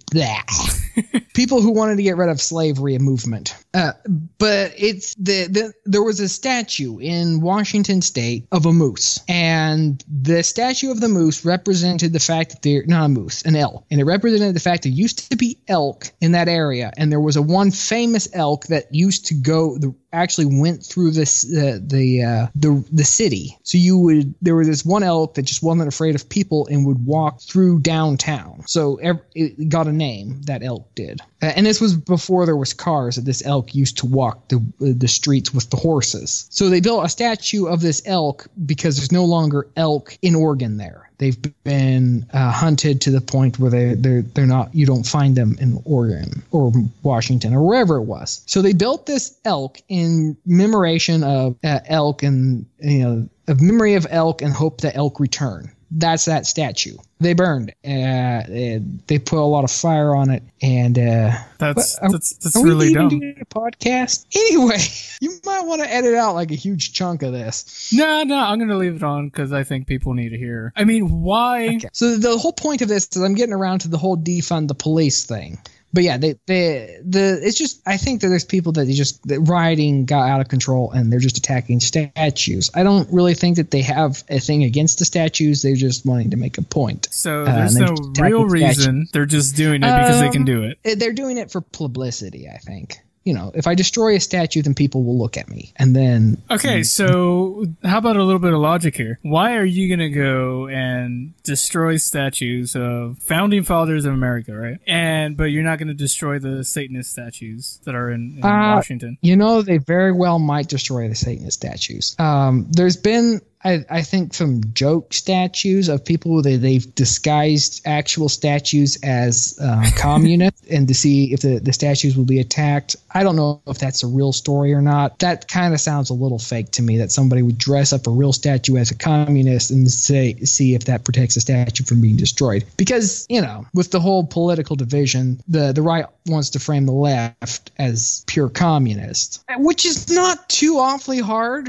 people who wanted to get rid of slavery movement. Uh, but it's the, the there was a statue in Washington State of a moose. And the statue of the moose represented the fact that they're not a moose, an elk. And it represented the fact there used to be elk in that area. And there was a one famous elk that used to go the actually went through this uh, the uh, the the city. So you would there was this one elk that just wasn't afraid of people and would walk through downtown. So every, it got a name, that elk did. Uh, and this was before there was cars. That this elk used to walk the uh, the streets with the horses. So they built a statue of this elk because there's no longer elk in Oregon there. They've been uh, hunted to the point where they they're they're not you don't find them in Oregon or Washington or wherever it was. So they built this elk in commemoration of uh, elk and you know of memory of elk and hope that elk return. That's that statue. They burned. Uh, they, they put a lot of fire on it, and uh, that's are, that's, that's are really we dumb. Doing a podcast anyway. You might want to edit out like a huge chunk of this. No, no, I'm going to leave it on because I think people need to hear. I mean, why? Okay. So the whole point of this is I'm getting around to the whole defund the police thing. But yeah, they, they, the it's just I think that there's people that they just that rioting got out of control and they're just attacking statues. I don't really think that they have a thing against the statues. They're just wanting to make a point. So uh, there's no real reason. Statues. They're just doing it because um, they can do it. They're doing it for publicity, I think. you know, if I destroy a statue, then people will look at me. And then... Okay, so how about a little bit of logic here? Why are you going to go and destroy statues of founding fathers of America, right? And But you're not going to destroy the Satanist statues that are in, in uh, Washington? You know, they very well might destroy the Satanist statues. Um, there's been... I, I think some joke statues of people that they've disguised actual statues as uh, communists and to see if the, the statues will be attacked. I don't know if that's a real story or not. That kind of sounds a little fake to me, that somebody would dress up a real statue as a communist and say, see if that protects the statue from being destroyed. Because, you know, with the whole political division, the, the right wants to frame the left as pure communist, which is not too awfully hard.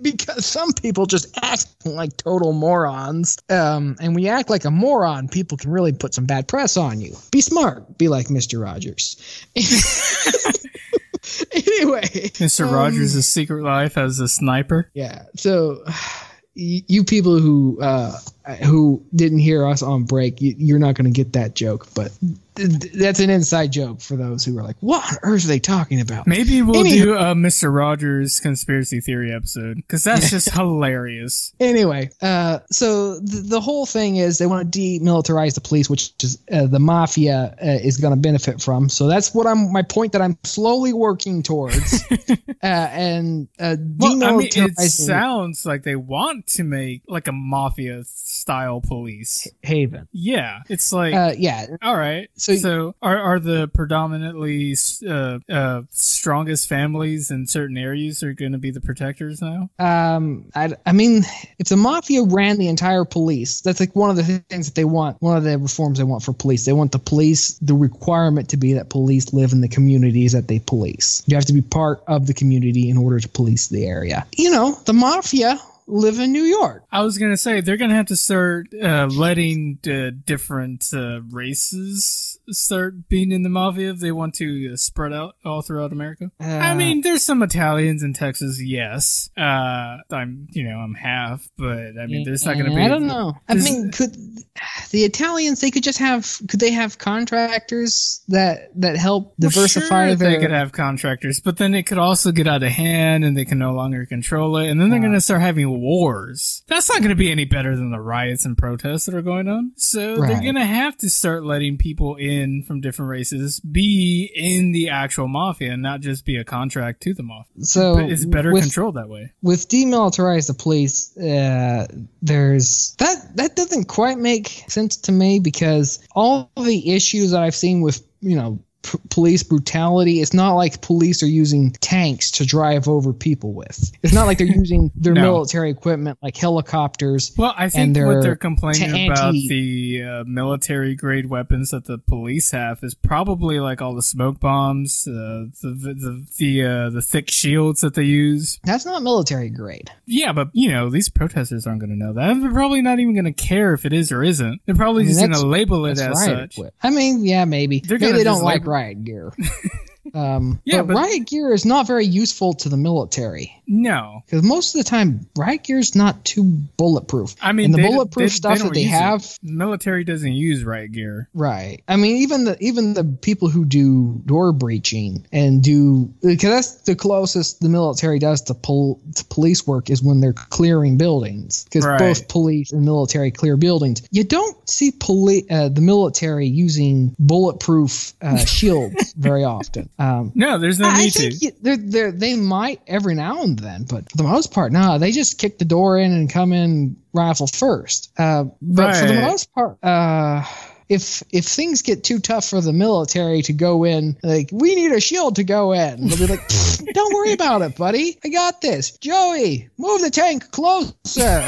Because some people just act like total morons. Um, and when you act like a moron, people can really put some bad press on you. Be smart. Be like Mister Rogers. Anyway. Mister Um, Rogers' secret life as a sniper. Yeah. So you people who uh, who didn't hear us on break, you, you're not going to get that joke. But th- that's an inside joke for those who are like, what on earth are they talking about? Maybe we'll Anyhow. do a Mister Rogers conspiracy theory episode, because that's just hilarious. Anyway, uh, so th- the whole thing is they want to demilitarize the police, which is, uh, the mafia uh, is going to benefit from. So that's what I'm my point that I'm slowly working towards. uh, and uh, demilitarizing. Well, I mean, it sounds like they want to make like a mafia style police haven. Yeah, it's like uh, yeah. All right. So, so are are the predominantly uh, uh, strongest families in certain areas are going to be the protectors now? Um, I, I mean, if the mafia ran the entire police, that's like one of the things that they want. One of the reforms they want for police. They want the police. The requirement to be that police live in the communities that they police. You have to be part of the community in order to police the area. You know, the mafia live in New York. I was going to say, they're going to have to start uh, letting uh, different uh, races start being in the mafia if they want to uh, spread out all throughout America. Uh, I mean, there's some Italians in Texas, yes. Uh, I'm, you know, I'm half, but I mean, there's not going to be... I don't know. I mean, could the Italians, they could just have, could they have contractors that, that help diversify well, sure, their... they could have contractors, but then it could also get out of hand and they can no longer control it, and then they're uh, going to start having wars. That's not going to be any better than the riots and protests that are going on. So right. They're going to have to start letting people in from different races be in the actual mafia and not just be a contract to the mafia. So it's better with, controlled that way. With demilitarize the police, uh, there's that. That doesn't quite make sense to me because all the issues that I've seen with, you know, P- police brutality. It's not like police are using tanks to drive over people with. It's not like they're using their no. military equipment like helicopters. Well, I think and what they're complaining t- about anti- the uh, military grade weapons that the police have is probably like all the smoke bombs, uh, the the the uh, the thick shields that they use. That's not military grade. Yeah, but you know these protesters aren't going to know that. They're probably not even going to care if it is or isn't. They're probably I mean, just going to label it as such. Equipment. I mean, yeah, maybe they're maybe they don't like. Riot gear. Um, yeah, but, but riot gear is not very useful to the military. No. Because most of the time, riot gear is not too bulletproof. I mean, and the bulletproof d- they, stuff they that they have... It. The military doesn't use riot gear. Right. I mean, even the even the people who do door breaching and do... Because that's the closest the military does to, pol- to police work is when they're clearing buildings. Because right. both police and military clear buildings. You don't see poli- uh, the military using bulletproof uh, shields very often. Um, no, there's no I, need I think to. They're, they're, they might every now and then, but for the most part, no, they just kick the door in and come in rifle first. Uh, but right. for the most part, uh, if if things get too tough for the military to go in, like, we need a shield to go in. They'll be like, don't worry about it, buddy. I got this. Joey, move the tank closer.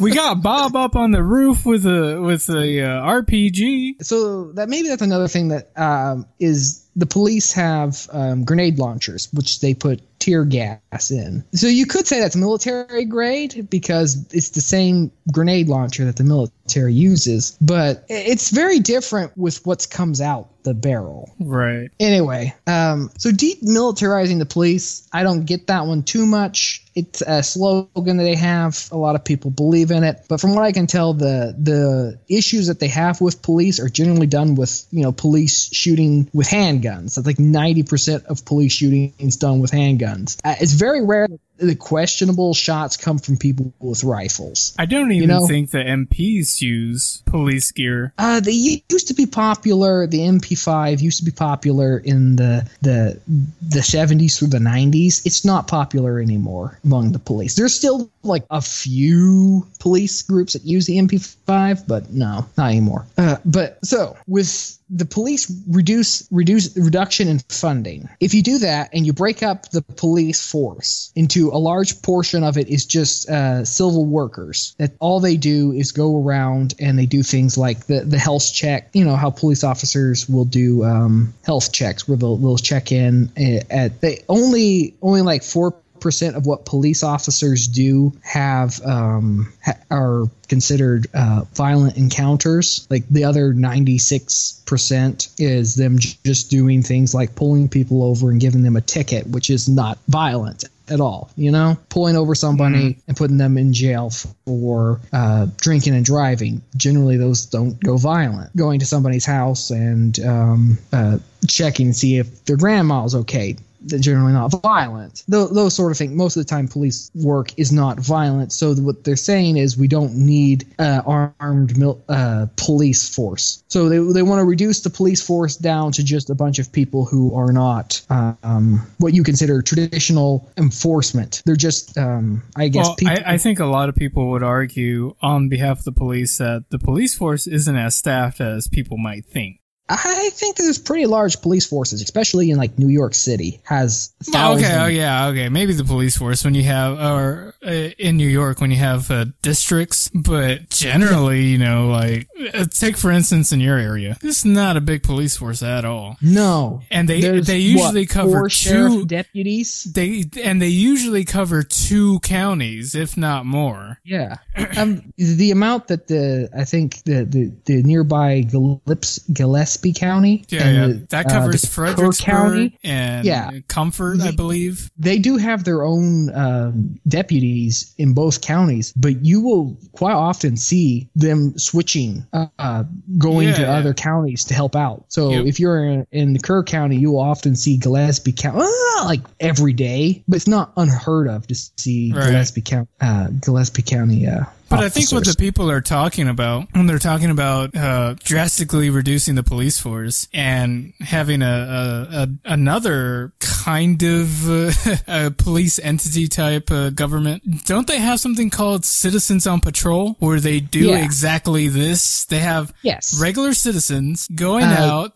We got Bob up on the roof with a with a uh, R P G. So that maybe that's another thing that um, is the police have um, grenade launchers, which they put tear gas in. So you could say that's military grade because it's the same grenade launcher that the military Terry uses, but it's very different with what comes out the barrel. Right. Anyway, um, so demilitarizing the police, I don't get that one too much. It's a slogan that they have. A lot of people believe in it, but from what I can tell, the the issues that they have with police are generally done with, you know, police shooting with handguns. That's like ninety percent of police shootings done with handguns. Uh, it's very rare that the questionable shots come from people with rifles. I don't even you know? think the M Ps use police gear. Uh, they used to be popular. The M P five used to be popular in the the the seventies through the nineties. It's not popular anymore among the police. There's still like a few police groups that use the M P five, but no, not anymore. Uh, but so with the police reduce reduce reduction in funding. If you do that and you break up the police force into a large portion of it is just uh, civil workers, that all they do is go around and they do things like the, the health check. You know how police officers will do um, health checks where they'll, they'll check in at they only only like four percent of what police officers do have um, ha- are considered uh, violent encounters. Like the other ninety-six percent is them j- just doing things like pulling people over and giving them a ticket, which is not violent at all, you know, pulling over somebody mm-hmm. and putting them in jail for uh, drinking and driving. Generally, those don't go violent. Going to somebody's house and um, uh, checking to see if their grandma's okay. They're generally not violent. Th- those sort of things. Most of the time, police work is not violent. So th- what they're saying is we don't need uh, armed mil- uh, police force. So they they want to reduce the police force down to just a bunch of people who are not um, what you consider traditional enforcement. They're just, um, I guess. Well, people- I, I think a lot of people would argue on behalf of the police that the police force isn't as staffed as people might think. I think there's pretty large police forces, especially in like New York City, has thousands. Okay, oh yeah, okay. Maybe the police force when you have, or uh, in New York when you have uh, districts, but generally, you know, like uh, take for instance in your area, it's not a big police force at all. No, and they there's, they usually what, cover four two deputies. They and they usually cover two counties, if not more. Yeah, um, the amount that the I think the the, the nearby Gillespie. County. Yeah, and yeah. The, that covers uh, Fredericksburg County. And yeah. Comfort, they, I believe. They do have their own uh, deputies in both counties, but you will quite often see them switching, uh, going yeah, to yeah. other counties to help out. So yep. if you're in, in Kerr County, you will often see Gillespie County, uh, like every day, but it's not unheard of to see right. Gillespie County. Uh, Gillespie County uh, But officers. I think what the people are talking about when they're talking about uh, drastically reducing the police force and having a, a, a another kind of uh, a police entity type uh, government, don't they have something called Citizens on Patrol where they do yeah. exactly this? They have yes. regular citizens going uh,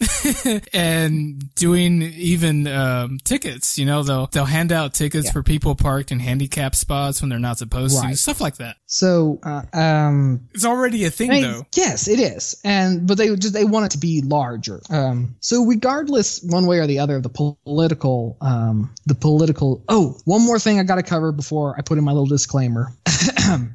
out and doing even um, tickets. You know, they'll they'll hand out tickets yeah. for people parked in handicapped spots when they're not supposed right. to, stuff like that. So. Uh, um, it's already a thing, I mean, though. Yes, it is, and but they just they want it to be larger. Um, so regardless, one way or the other, of the political, um, the political. Oh, one more thing I got to cover before I put in my little disclaimer: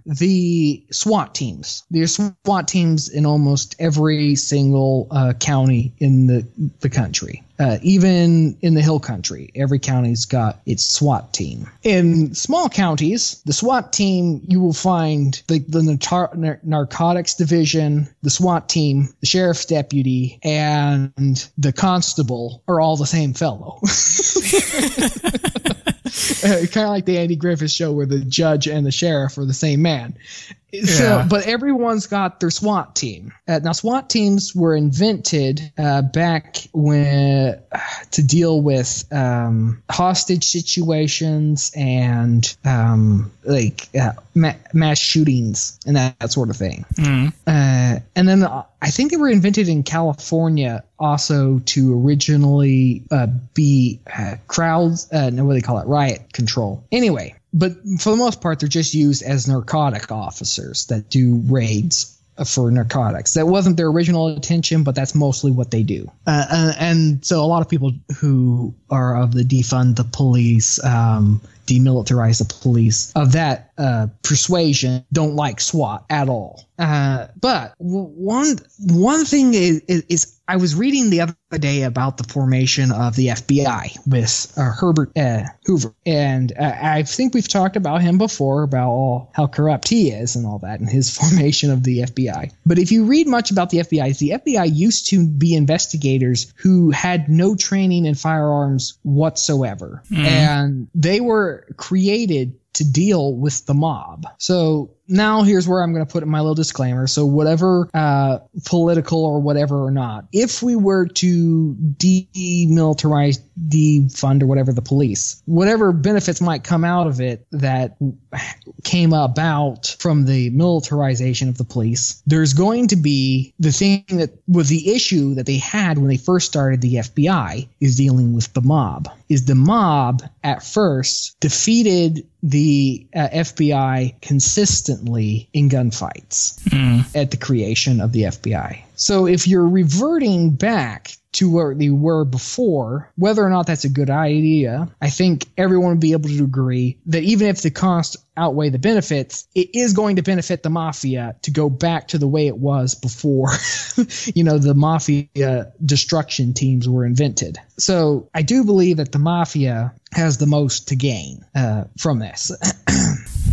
the SWAT teams. There's SWAT teams in almost every single uh, county in the the country. Uh, even in the hill country, every county's got its SWAT team. In small counties, the SWAT team, you will find the, the nar- narcotics division, the SWAT team, the sheriff's deputy, and the constable are all the same fellow. uh, kind of like the Andy Griffith show where the judge and the sheriff are the same man. So, yeah. But everyone's got their SWAT team. Uh, now, SWAT teams were invented uh, back when uh, to deal with um, hostage situations and um, like uh, ma- mass shootings and that, that sort of thing. Mm. Uh, and then uh, I think they were invented in California also to originally uh, be uh, crowds. Uh, no, what do they call it? Riot control. Anyway. But for the most part, they're just used as narcotic officers that do raids for narcotics. That wasn't their original intention, but that's mostly what they do. Uh, and, and so a lot of people who are of the defund the police, um, demilitarize the police, of that uh, persuasion, don't like SWAT at all. Uh, but one one thing is, is, is I was reading the other day about the formation of the F B I with uh, Herbert uh, Hoover. And uh, I think we've talked about him before, about all, how corrupt he is and all that, and his formation of the F B I. But if you read much about the F B I, the F B I used to be investigators who had no training in firearms whatsoever. Mm. And they were created to deal with the mob. So now here's where I'm going to put in my little disclaimer. So whatever uh, political or whatever or not, if we were to demilitarize, defund or whatever the police, whatever benefits might come out of it that came about from the militarization of the police, there's going to be the thing that was the issue that they had when they first started the F B I is dealing with the mob. Is the mob at first defeated the uh, F B I consistently in gunfights mm. at the creation of the F B I. So if you're reverting back to where they were before, whether or not that's a good idea, I think everyone would be able to agree that even if the cost outweigh the benefits, it is going to benefit the mafia to go back to the way it was before, you know, the mafia destruction teams were invented. So I do believe that the mafia has the most to gain uh, from this.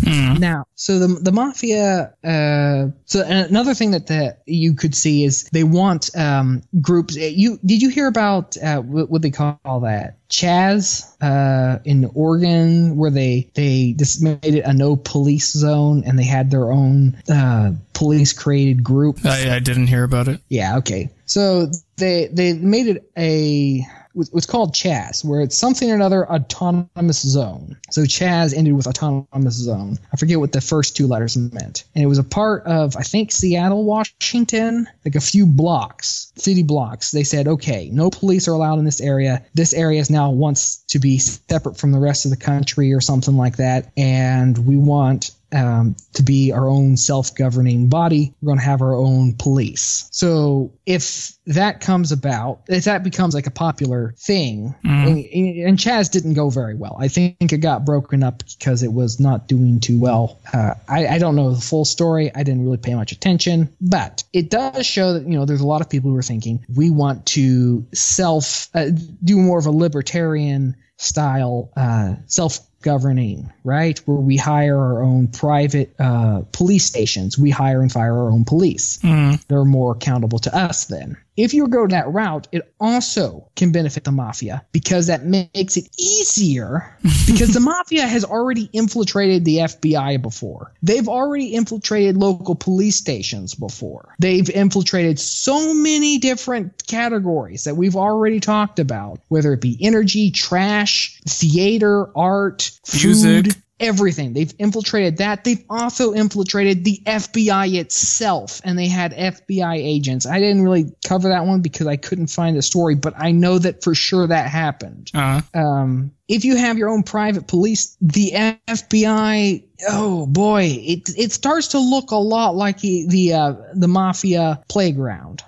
Mm. Now, so the the mafia. Uh, so another thing that the, you could see is they want um, groups. You did you hear about uh, what, what they call that? Chaz uh, in Oregon, where they they just made it a no police zone, and they had their own uh, police created group. I, I didn't hear about it. Yeah. Okay. So they they made it a. It's called Chaz, where it's something or another autonomous zone. So Chaz ended with autonomous zone. I forget what the first two letters meant. And it was a part of, I think, Seattle, Washington, like a few blocks, city blocks. They said, okay, no police are allowed in this area. This area is now wants to be separate from the rest of the country or something like that. And we want... Um, to be our own self-governing body. We're going to have our own police. So if that comes about, if that becomes like a popular thing, mm. and, and Chaz didn't go very well. I think it got broken up because it was not doing too well. Uh, I, I don't know the full story. I didn't really pay much attention, but it does show that, you know, there's a lot of people who are thinking we want to self uh, do more of a libertarian style uh, self governing, right? Where we hire our own private uh, police stations. We hire and fire our own police. Mm. They're more accountable to us then. If you go that route, it also can benefit the mafia because that makes it easier because the mafia has already infiltrated the F B I before. They've already infiltrated local police stations before. They've infiltrated so many different categories that we've already talked about, whether it be energy, trash, theater, art, music, food. Everything. They've infiltrated that. They've also infiltrated the F B I itself, and they had F B I agents. I didn't really cover that one because I couldn't find a story, but I know that for sure that happened. Uh-huh. Um, if you have your own private police, the F B I, oh boy, it it starts to look a lot like the the, uh, the mafia playground.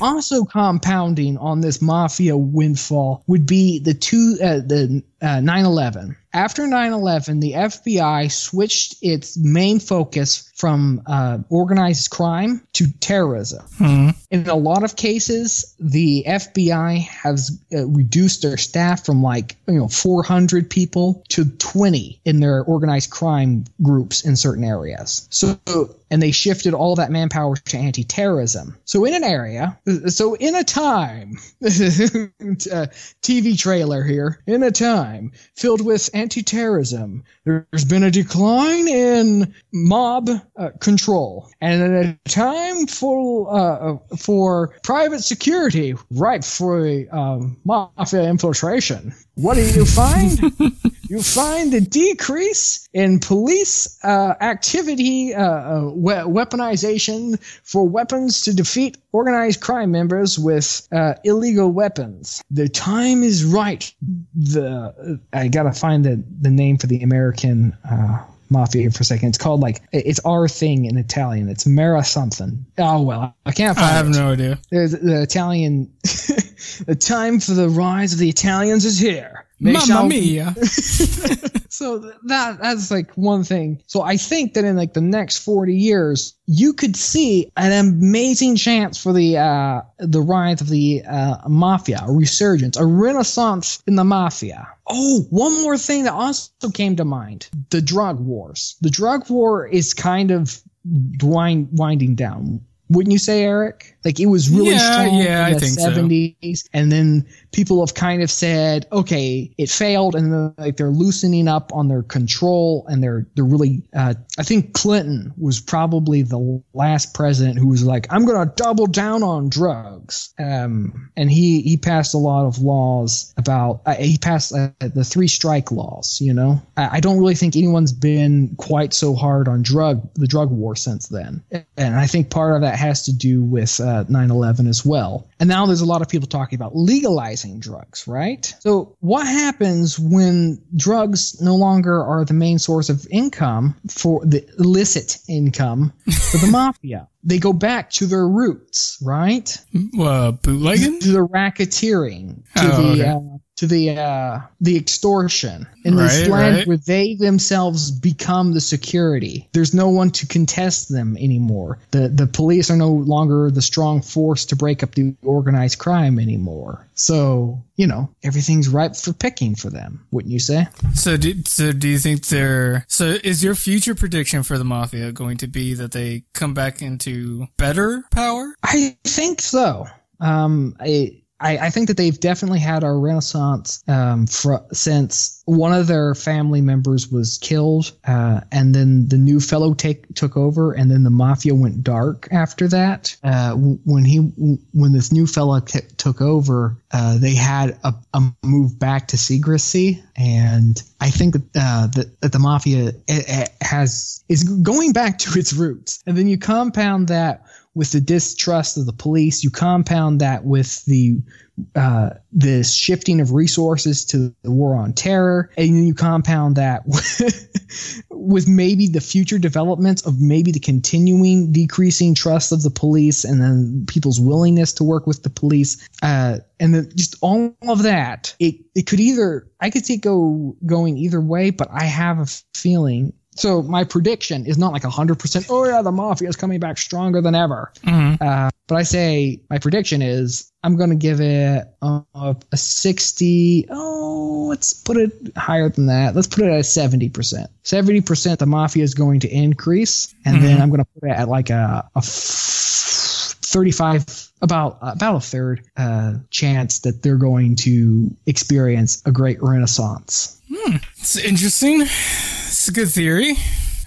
Also compounding on this mafia windfall would be the two uh, the uh, nine eleven. After nine eleven, the F B I switched its main focus from uh, organized crime to terrorism. Mm-hmm. In a lot of cases, the F B I has uh, reduced their staff from like you know four hundred people to twenty in their organized crime groups in certain areas. So, and they shifted all that manpower to anti-terrorism. So in an area, so in a time, uh, T V trailer here, in a time filled with anti-terrorism, there's been a decline in mob uh, control, and at a time for uh, for private security, ripe for um, mafia infiltration. What do you find? You find a decrease in police uh, activity, uh, we- weaponization for weapons to defeat organized crime members with uh, illegal weapons. The time is right. The I gotta find the, the name for the American uh, mafia for a second. It's called like it's our thing in Italian. It's Mara something. Oh well, I can't find. I have it. No idea. There's the Italian. The time for the rise of the Italians is here. They Mamma shall... mia! So that that's like one thing. So I think that in like the next forty years, you could see an amazing chance for the uh, the rise of the uh, mafia, a resurgence, a renaissance in the mafia. Oh, one more thing that also came to mind: the drug wars. The drug war is kind of wind, winding down. Wouldn't you say, Eric? Like, it was really yeah, strong yeah, in the seventies, so. And then people have kind of said, okay, it failed, and then, like, they're loosening up on their control, and they're they're really uh, – I think Clinton was probably the last president who was like, I'm going to double down on drugs. Um, and he, he passed a lot of laws about uh, – he passed uh, the three strike laws, you know? I, I don't really think anyone's been quite so hard on drug the drug war since then. And I think part of that has to do with uh, nine eleven as well. And now there's a lot of people talking about legalizing drugs, right? So what happens when drugs no longer are the main source of income for the illicit income for the mafia? They go back to their roots, right? Uh, bootlegging? To the racketeering, to oh, the... Okay. Uh, to the uh, the extortion in right, this land right. where they themselves become the security. There's no one to contest them anymore. The the police are no longer the strong force to break up the organized crime anymore. So, you know, everything's ripe for picking for them, wouldn't you say? So do, so do you think they're... So is your future prediction for the mafia going to be that they come back into better power? I think so. Um, I... I, I think that they've definitely had a renaissance um, fr- since one of their family members was killed, uh, and then the new fellow take, took over, and then the mafia went dark after that. Uh, when he, when this new fellow t- took over, uh, they had a, a move back to secrecy, and I think that, uh, that, that the mafia it, it has is going back to its roots, and then you compound that with the distrust of the police. You compound that with the uh, the shifting of resources to the war on terror, and you compound that with, with maybe the future developments of maybe the continuing decreasing trust of the police, and then people's willingness to work with the police, uh, and then just all of that. It it could either I could see it go going either way, but I have a feeling. So my prediction is not like one hundred percent, oh, yeah, the mafia is coming back stronger than ever. Mm-hmm. Uh, but I say my prediction is I'm going to give it a, a sixty. Oh, let's put it higher than that. Let's put it at seventy percent. seventy percent the mafia is going to increase. And mm-hmm. then I'm going to put it at like a, a thirty-five percent. About uh, about a third uh, chance that they're going to experience a great renaissance. Hmm. It's interesting. It's a good theory.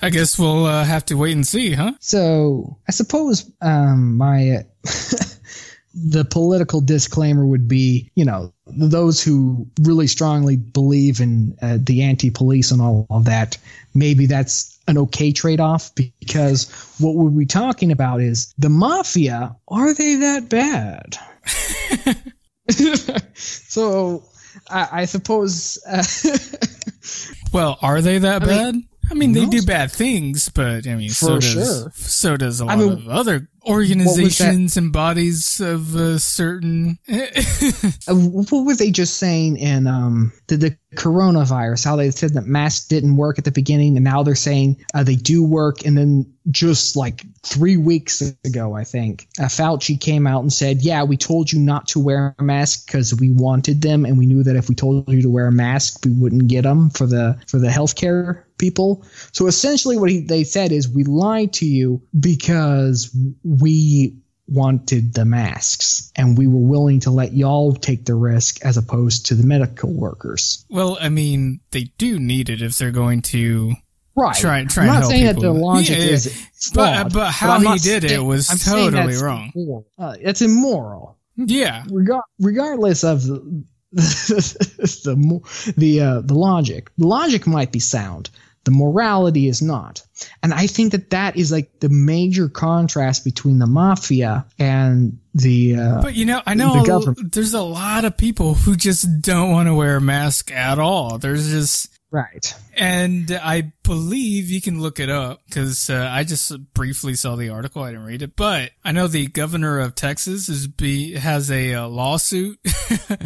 I guess we'll uh, have to wait and see, huh? So I suppose um, my the political disclaimer would be, you know, those who really strongly believe in uh, the anti-police and all of that, maybe that's an okay trade-off, because what we're we'll talking about is the mafia. Are they that bad? So I, I suppose. Uh, well, are they that I bad? Mean, I mean, they no. do bad things, but I mean, For so does sure. so does a lot I mean, of other organizations and bodies of a certain. uh, what were they just saying in um the, the coronavirus? How they said that masks didn't work at the beginning, and now they're saying uh, they do work. And then just like three weeks ago, I think uh, Fauci came out and said, "Yeah, we told you not to wear a mask because we wanted them, and we knew that if we told you to wear a mask, we wouldn't get them for the for the healthcare people." So essentially, what he, they said is, "We lied to you because we wanted the masks, and we were willing to let y'all take the risk as opposed to the medical workers." Well, I mean, they do need it if they're going to right. try, try and help people. I'm not saying that the logic yeah, is flawed, but, but how but he did saying, it was I'm totally that's wrong. Immoral. Uh, it's immoral. Yeah. Rega- regardless of the the the, uh, the logic. The logic might be sound. The morality is not. And I think that that is like the major contrast between the mafia and the uh, But you know, I know the government. There's a lot of people who just don't want to wear a mask at all. There's just Right. And I believe you can look it up because uh, I just briefly saw the article. I didn't read it, but I know the governor of Texas is be has a uh, lawsuit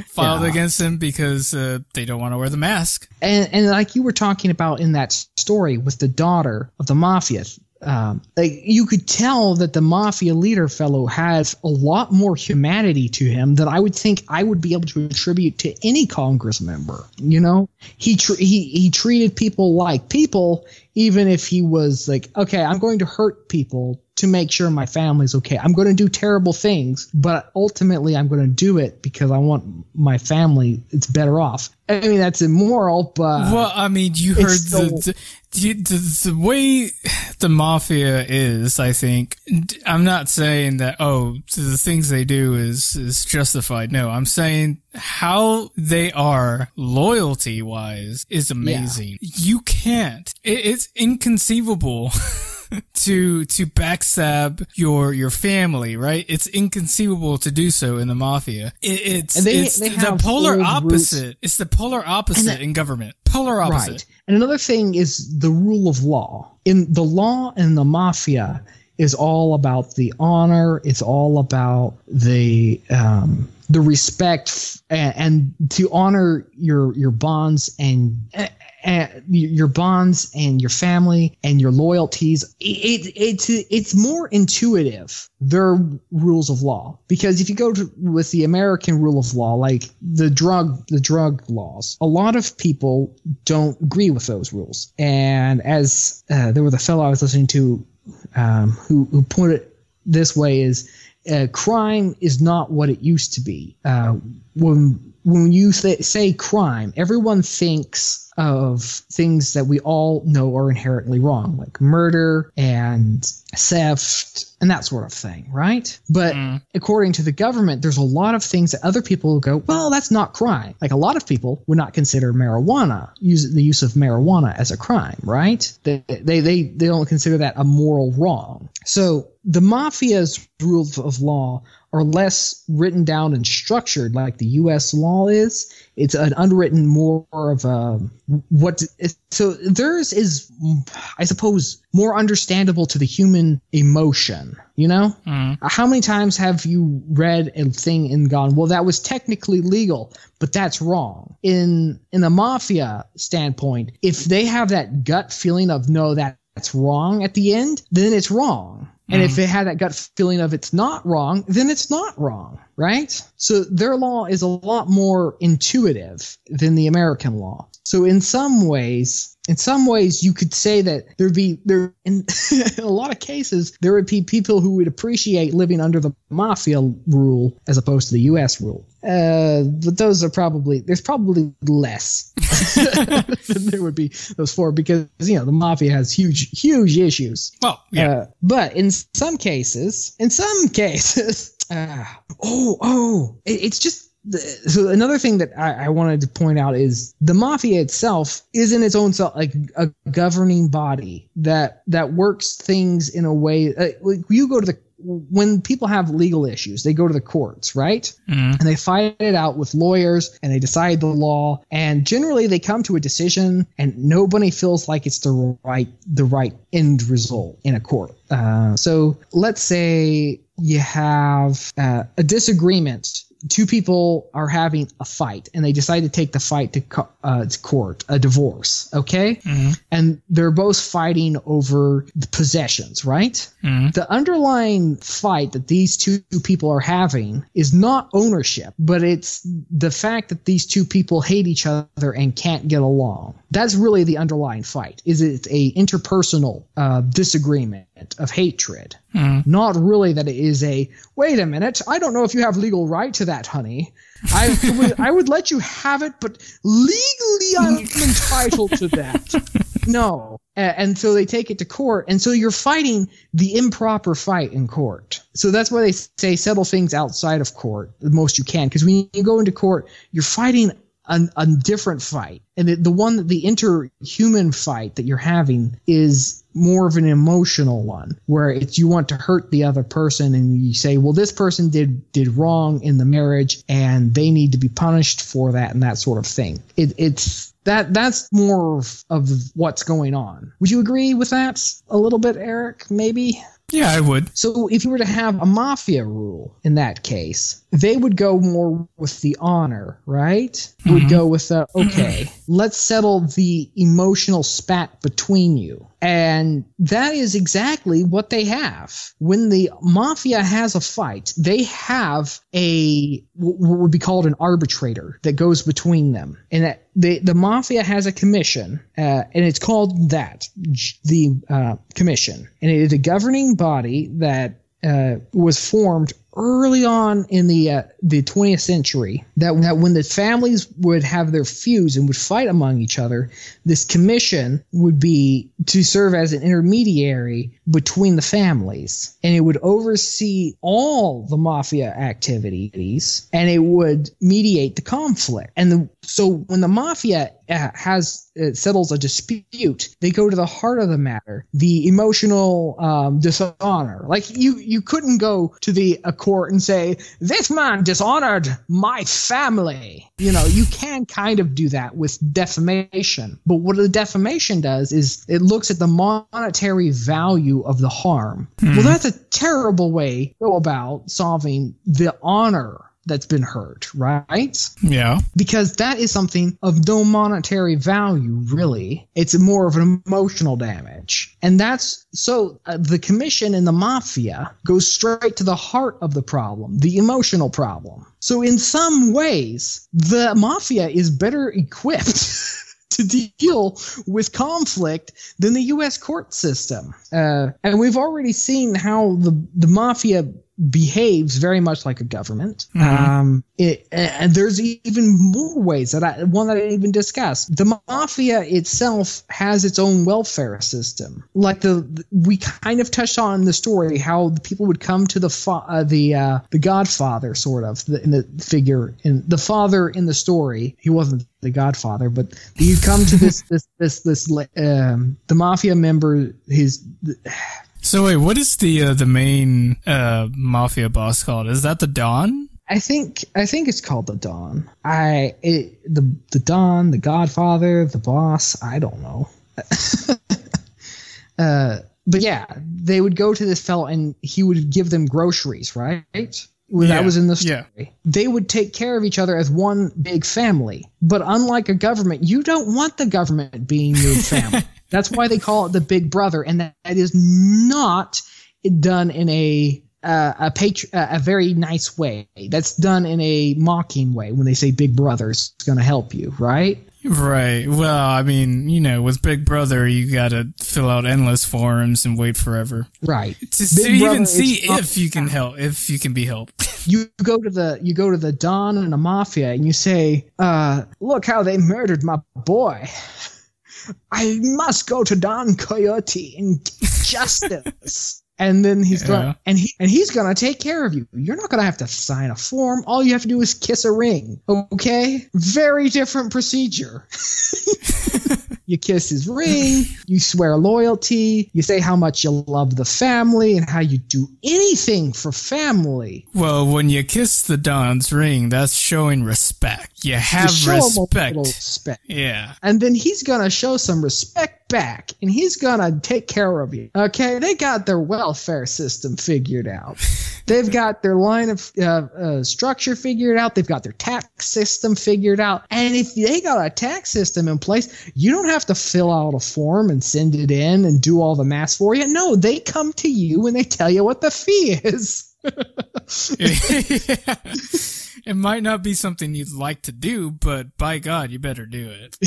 filed yeah. against him because uh, they don't want to wear the mask. And and like you were talking about in that story with the daughter of the mafia. Um, like you could tell that the mafia leader fellow has a lot more humanity to him than I would think I would be able to attribute to any Congress member. You know, he tr- he he treated people like people, even if he was like, okay, I'm going to hurt people to make sure my family's okay. I'm going to do terrible things, but ultimately I'm going to do it because I want my family. It's better off. I mean, that's immoral, but well, I mean, you heard the the, the, the the way the mafia is. I think I'm not saying that oh, the things they do is is justified. No, I'm saying how they are loyalty wise is amazing. Yeah. You can't. It, it's inconceivable. to to backstab your your family, right? It's inconceivable to do so in the mafia. It, it's they, it's they the polar opposite. Roots. It's the polar opposite that, in government. Polar opposite. Right. And another thing is the rule of law. In the law and the mafia is all about the honor. It's all about the um, the respect and, and to honor your your bonds and. and And your bonds and your family and your loyalties. It, it, it's, it's more intuitive, their rules of law. Because if you go to, with the American rule of law, like the drug, the drug laws, a lot of people don't agree with those rules. And as uh, there was a fellow I was listening to um, who, who put it this way is, uh, crime is not what it used to be. Uh, when, when you th- say crime, everyone thinks of things that we all know are inherently wrong, like murder and theft and that sort of thing, right? But mm. according to the government, there's a lot of things that other people go, well, that's not crime. Like a lot of people would not consider marijuana, use the use of marijuana as a crime, right? They they they, they don't consider that a moral wrong. So the mafia's rules of law are less written down and structured like the U S law is. It's an unwritten, more of a what. So theirs is, I suppose, more understandable to the human emotion. You know, mm. how many times have you read a thing and gone, well, that was technically legal, but that's wrong. In in a mafia standpoint, if they have that gut feeling of no, that that's wrong at the end, then it's wrong. And mm. if it had that gut feeling of it's not wrong, then it's not wrong, right? So their law is a lot more intuitive than the American law. So in some ways, in some ways, you could say that there'd be there in a lot of cases there would be people who would appreciate living under the mafia rule as opposed to the U S rule. Uh, but those are probably there's probably less than there would be those four because you know the mafia has huge huge issues. Well, yeah. Uh, but in some cases, in some cases, uh, oh oh, it, it's just. So another thing that I, I wanted to point out is the mafia itself is in its own self like a governing body that that works things in a way uh, like you go to the when people have legal issues, they go to the courts, right? Mm-hmm. And they fight it out with lawyers and they decide the law. And generally they come to a decision and nobody feels like it's the right, the right end result in a court. Uh, so let's say you have uh, a disagreement. Two people are having a fight and they decide to take the fight to, co- uh, to court, a divorce. Okay. Mm-hmm. And they're both fighting over the possessions, right? Mm-hmm. The underlying fight that these two people are having is not ownership, but it's the fact that these two people hate each other and can't get along. That's really the underlying fight. Is it a interpersonal uh, disagreement of hatred? Mm. Not really that it is a, wait a minute, I don't know if you have legal right to that, honey. I would, I would let you have it, but legally I'm entitled to that. No. And so they take it to court. And so you're fighting the improper fight in court. So that's why they say settle things outside of court the most you can. Because when you go into court, you're fighting A, a different fight. And the, the one, the interhuman fight that you're having is more of an emotional one where it's you want to hurt the other person and you say, well, this person did did wrong in the marriage and they need to be punished for that and that sort of thing. It, it's that that's more of, of what's going on. Would you agree with that a little bit, Eric? Maybe? Yeah, I would. So if you were to have a mafia rule in that case, they would go more with the honor, right? Mm-hmm. Would go with, the, okay, let's settle the emotional spat between you. And that is exactly what they have. When the mafia has a fight, they have a what would be called an arbitrator that goes between them. And that the, the mafia has a commission, uh, and it's called that, the uh, commission. And it is a governing body that uh, was formed early on in the uh, the twentieth century, that, that when the families would have their feuds and would fight among each other, this commission would be to serve as an intermediary between the families. And it would oversee all the mafia activities, and it would mediate the conflict. And the, so when the mafia uh, has uh, settles a dispute, they go to the heart of the matter, the emotional um, dishonor. Like you, you couldn't go to the a court and say, this man dishonored my family. You know, you can kind of do that with defamation. But what the defamation does is it looks at the monetary value of the harm. Mm. Well, that's a terrible way to go about solving the honor that's been hurt, right? Yeah. Because that is something of no monetary value, really. It's more of an emotional damage. And that's so uh, the commission and the mafia goes straight to the heart of the problem, the emotional problem. So in some ways, the mafia is better equipped to deal with conflict than the U S court system. Uh, and we've already seen how the, the mafia behaves very much like a government. Mm-hmm. Um, it, and there's even more ways that I, one that I didn't even discuss. The mafia itself has its own welfare system. Like the, we kind of touched on in the story how people would come to the fa- uh, the uh, the Godfather sort of the, in the figure in the father in the story. He wasn't the Godfather, but you come to this this this this um, the mafia member his. So wait, what is the uh, the main uh, mafia boss called? Is that the Don? I think I think it's called the Don. I it, the the Don, the Godfather, the boss. I don't know. uh, but yeah, they would go to this fellow and he would give them groceries, right? When yeah, that was in the story. Yeah. They would take care of each other as one big family. But unlike a government, you don't want the government being your family. That's why they call it the Big Brother, and that, that is not done in a uh, a, patri- uh, a very nice way. That's done in a mocking way when they say Big Brother's going to help you, right? Right. Well, I mean, you know, with Big Brother, you got to fill out endless forms and wait forever. Right. To, to even see if you can help, if you can be helped. You go to the you go to the Don and the mafia, and you say, uh, "Look how they murdered my boy. I must go to Don Coyote and get justice." And then he's yeah. going, and he and he's gonna take care of you. You're not gonna have to sign a form. All you have to do is kiss a ring. Okay, very different procedure. You kiss his ring. You swear loyalty. You say how much you love the family and how you do anything for family. Well, when you kiss the Don's ring, that's showing respect. You have you show respect. Him a respect. Yeah. And then he's gonna show some respect back, and he's gonna take care of you. Okay, they got their welfare system figured out. They've got their line of uh, uh, structure figured out. They've got their tax system figured out. And if they got a tax system in place, you don't have to fill out a form and send it in and do all the math for you. No, they come to you and they tell you what the fee is. Yeah. It might not be something you'd like to do, but by God, you better do it.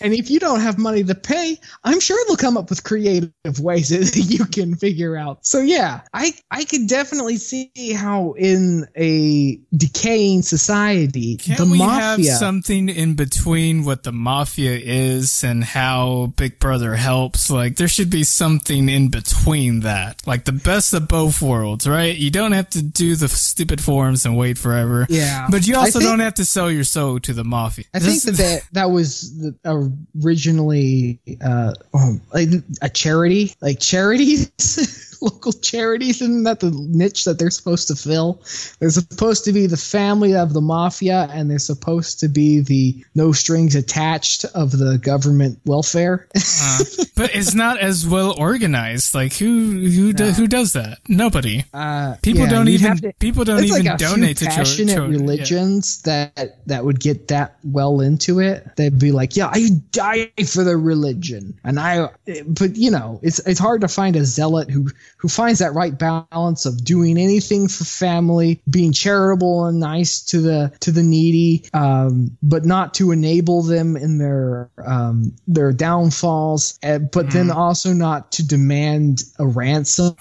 And if you don't have money to pay, I'm sure they'll come up with creative ways that you can figure out. So yeah, I, I could definitely see how in a decaying society, can the we mafia have something in between what the mafia is and how Big Brother helps. Like there should be something in between that, like the best of both worlds, right? You don't have to do the stupid forms and wait forever. whatever. Yeah. But you also think, don't have to sell your soul to the mafia. I this, think that, that that was the, originally uh, um, like a charity, like charities, local charities. Isn't that the niche that they're supposed to fill? They're supposed to be the family of the mafia, and they're supposed to be the no strings attached of the government welfare. uh, but it's not as well organized. Like who who no. do, who does that? Nobody. Uh, people, yeah, don't even, to, people don't even people don't even donate to passionate cho- cho- religions yeah. that that would get that well into it. They'd be like, yeah, I die for the religion, and I. But you know, it's it's hard to find a zealot who who finds that right balance of doing anything for family, being charitable and nice to the to the needy, um, but not to enable them in their um, their downfalls, uh, but mm. then also not to demand a ransom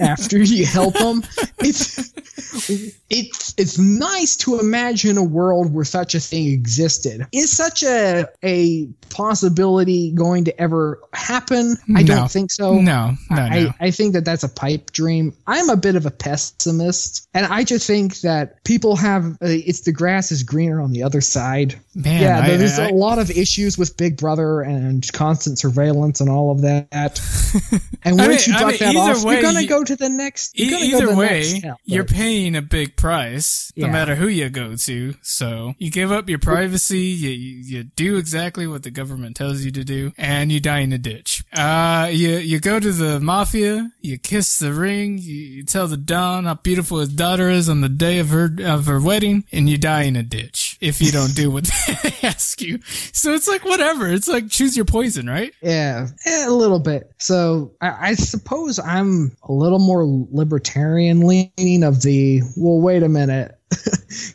after you help them. It's it's it's nice to imagine a world where such a thing existed. Is such a a possibility going to ever happen? I no. don't think so. No, no, no. I, I think that that's a pipe dream. I'm a bit of a pessimist, and I just think that people have uh, it's the grass is greener on the other side. Man, yeah, I, there's I, a lot of issues with Big Brother and constant surveillance and all of that. And once I mean, you got I mean, that off, way, you're gonna go to the next. You're e- gonna either go way, next you're paying a big price, yeah. no matter who you go to. So you give up your privacy, you you do exactly what the government tells you to do, and you die in a ditch. Uh, you you go to the mafia, you kiss the ring, you, you tell the Don how beautiful his daughter is on the day of her of her wedding, and you die in a ditch if you don't do what they ask you. So it's like whatever. It's like choose your poison, right? Yeah, yeah a little bit. So I, I suppose I'm a little more libertarian leaning of the, well, wait a minute.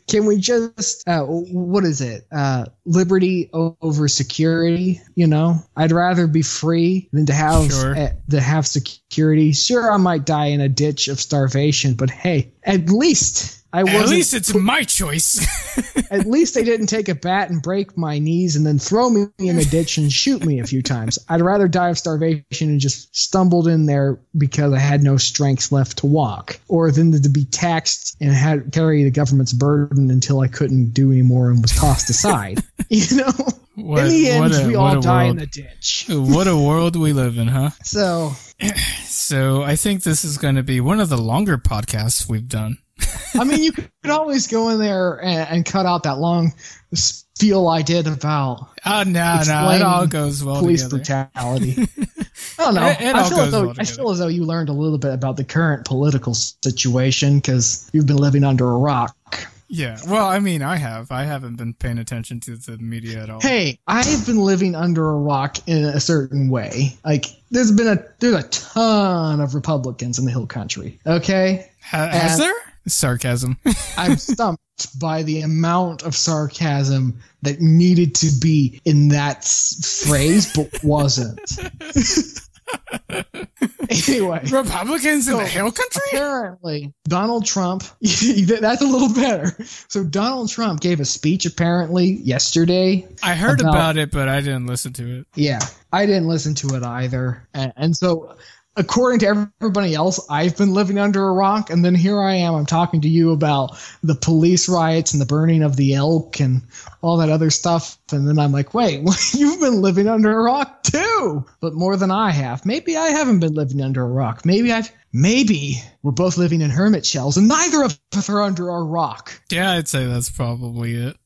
Can we just uh, what is it? Uh, liberty over security. You know, I'd rather be free than to have sure. uh, to have security. Sure, I might die in a ditch of starvation, but hey, at least. I at least it's my choice. At least they didn't take a bat and break my knees and then throw me in a ditch and shoot me a few times. I'd rather die of starvation and just stumbled in there because I had no strength left to walk, or than to be taxed and had carry the government's burden until I couldn't do anymore and was tossed aside. You know? What, in the end, a, we all die world. in a ditch. What a world we live in, huh? So, so I think this is going to be one of the longer podcasts we've done. I mean, you could always go in there and, and cut out that long spiel I did about. Oh no, no, it all goes well. Police together. Brutality. I don't know. It, it I, feel though, I feel as though you learned a little bit about the current political situation because you've been living under a rock. Yeah, well, I mean, I have. I haven't been paying attention to the media at all. Hey, I've been living under a rock in a certain way. Like, there's been a there's a ton of Republicans in the Hill Country. Okay, has and, there? Sarcasm. I'm stumped by the amount of sarcasm that needed to be in that phrase, but wasn't. Anyway, Republicans so in the Hill Country? Apparently, Donald Trump, that's a little better. So Donald Trump gave a speech apparently yesterday. I heard about, about it, but I didn't listen to it. Yeah, I didn't listen to it either. And, and so... according to everybody else, I've been living under a rock, and then here I am. I'm talking to you about the police riots and the burning of the elk and all that other stuff, and then I'm like, wait, well, you've been living under a rock too, but more than I have. Maybe I haven't been living under a rock. Maybe I've maybe we're both living in hermit shells, and neither of us are under a rock. Yeah, I'd say that's probably it.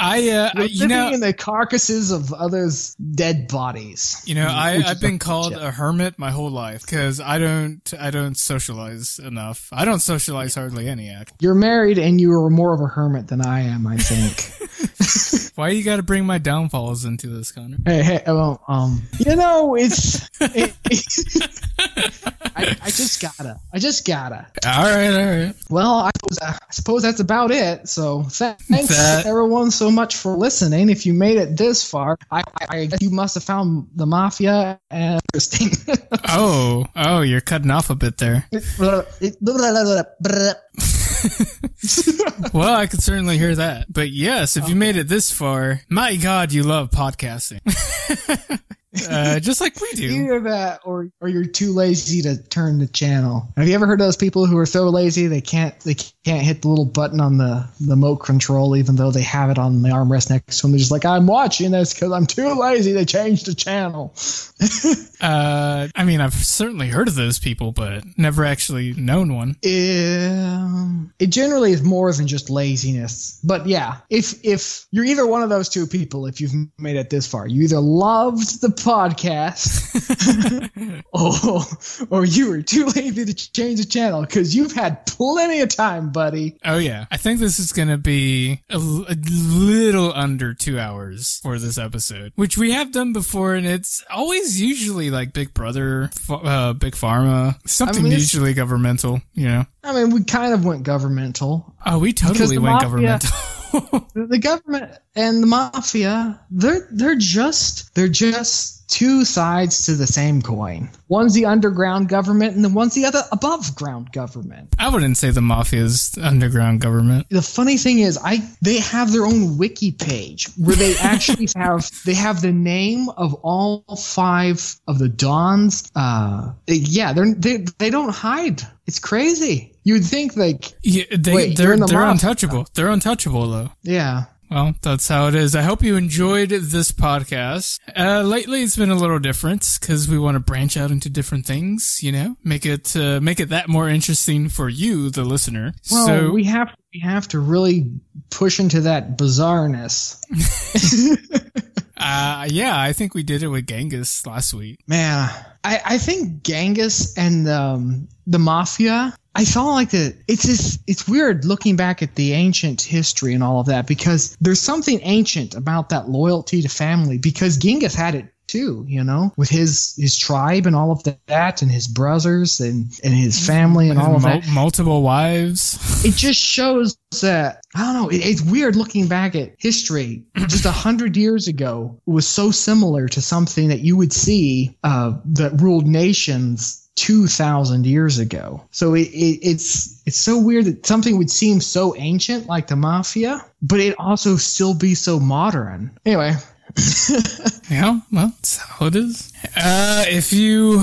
I, uh, We're I, you living know, in the carcasses of others' dead bodies. You know, I, I've been called a hermit my whole life because I don't, I don't socialize enough. I don't socialize hardly any. Act. You're married, and you are more of a hermit than I am. I think. Why you got to bring my downfalls into this, Connor? Hey, hey, well, um, you know, it's. it, it, I, I just gotta. I just gotta. All right, all right. Well, I suppose, I suppose that's about it. So thanks, that. everyone, so much for listening. If you made it this far, I, I guess you must have found the mafia interesting. oh, oh, you're cutting off a bit there. Well, I could certainly hear that. But yes, if you made it this far, my God, you love podcasting. uh, just like we do. Either that, or or you're too lazy to turn the channel. Have you ever heard of those people who are so lazy they can't they can't hit the little button on the the remote control, even though they have it on the armrest next to them? They're just like, I'm watching this because I'm too lazy. They changed the channel. uh, I mean, I've certainly heard of those people, but never actually known one. Um, it generally is more than just laziness, but yeah, if if you're either one of those two people, if you've made it this far, you either loved the podcast or, or you were too lazy to change the channel, because you've had plenty of time, buddy. Oh yeah, I think this is going to be a, a little under two hours for this episode, which we have done before, and it's always usually like Big Brother, uh, Big Pharma, something I mean, usually governmental, you know? I mean, we kind of went governmental. Oh, we totally went mafia, governmental. The government and the mafia, they're they're just they're just two sides to the same coin. One's the underground government, and then one's the other above ground government. I wouldn't say the mafia's underground government. The funny thing is, I they have their own wiki page where they actually have they have the name of all five of the Dons. Uh, yeah, they're, they they don't hide. It's crazy. You'd think like yeah, they, wait, they're, the they're untouchable. They're untouchable, though. Yeah. Well, that's how it is. I hope you enjoyed this podcast. Uh, lately, it's been a little different because we want to branch out into different things, you know, make it uh, make it that more interesting for you, the listener. Well, so we have we have to really push into that bizarreness. Uh, yeah, I think we did it with Genghis last week. Man, I, I think Genghis and um, the mafia, I saw like the, it's just, it's weird looking back at the ancient history and all of that, because there's something ancient about that loyalty to family, because Genghis had it too, you know, with his, his tribe and all of that, and his brothers and, and his family and all of that. Multiple wives. It just shows that, I don't know, it, it's weird looking back at history. Just a hundred years ago, it was so similar to something that you would see uh, that ruled nations two thousand years ago. So it, it, it's it's so weird that something would seem so ancient like the mafia, but it also still be so modern. Anyway. Yeah, well, that's how it is. Uh, if you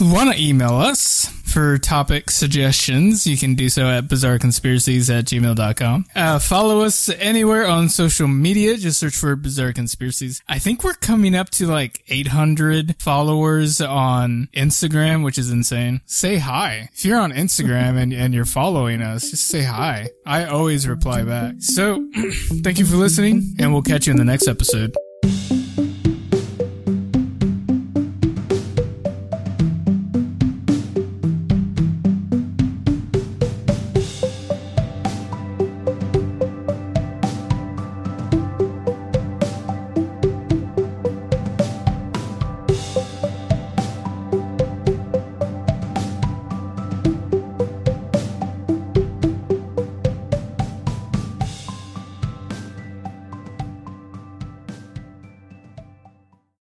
want to email us for topic suggestions, you can do so at bizarre conspiracies at gmail dot com. Uh, follow us anywhere on social media. Just search for Bizarre Conspiracies. I think we're coming up to like eight hundred followers on Instagram, which is insane. Say hi. If you're on Instagram and, and you're following us, just say hi. I always reply back. So thank you for listening, and we'll catch you in the next episode.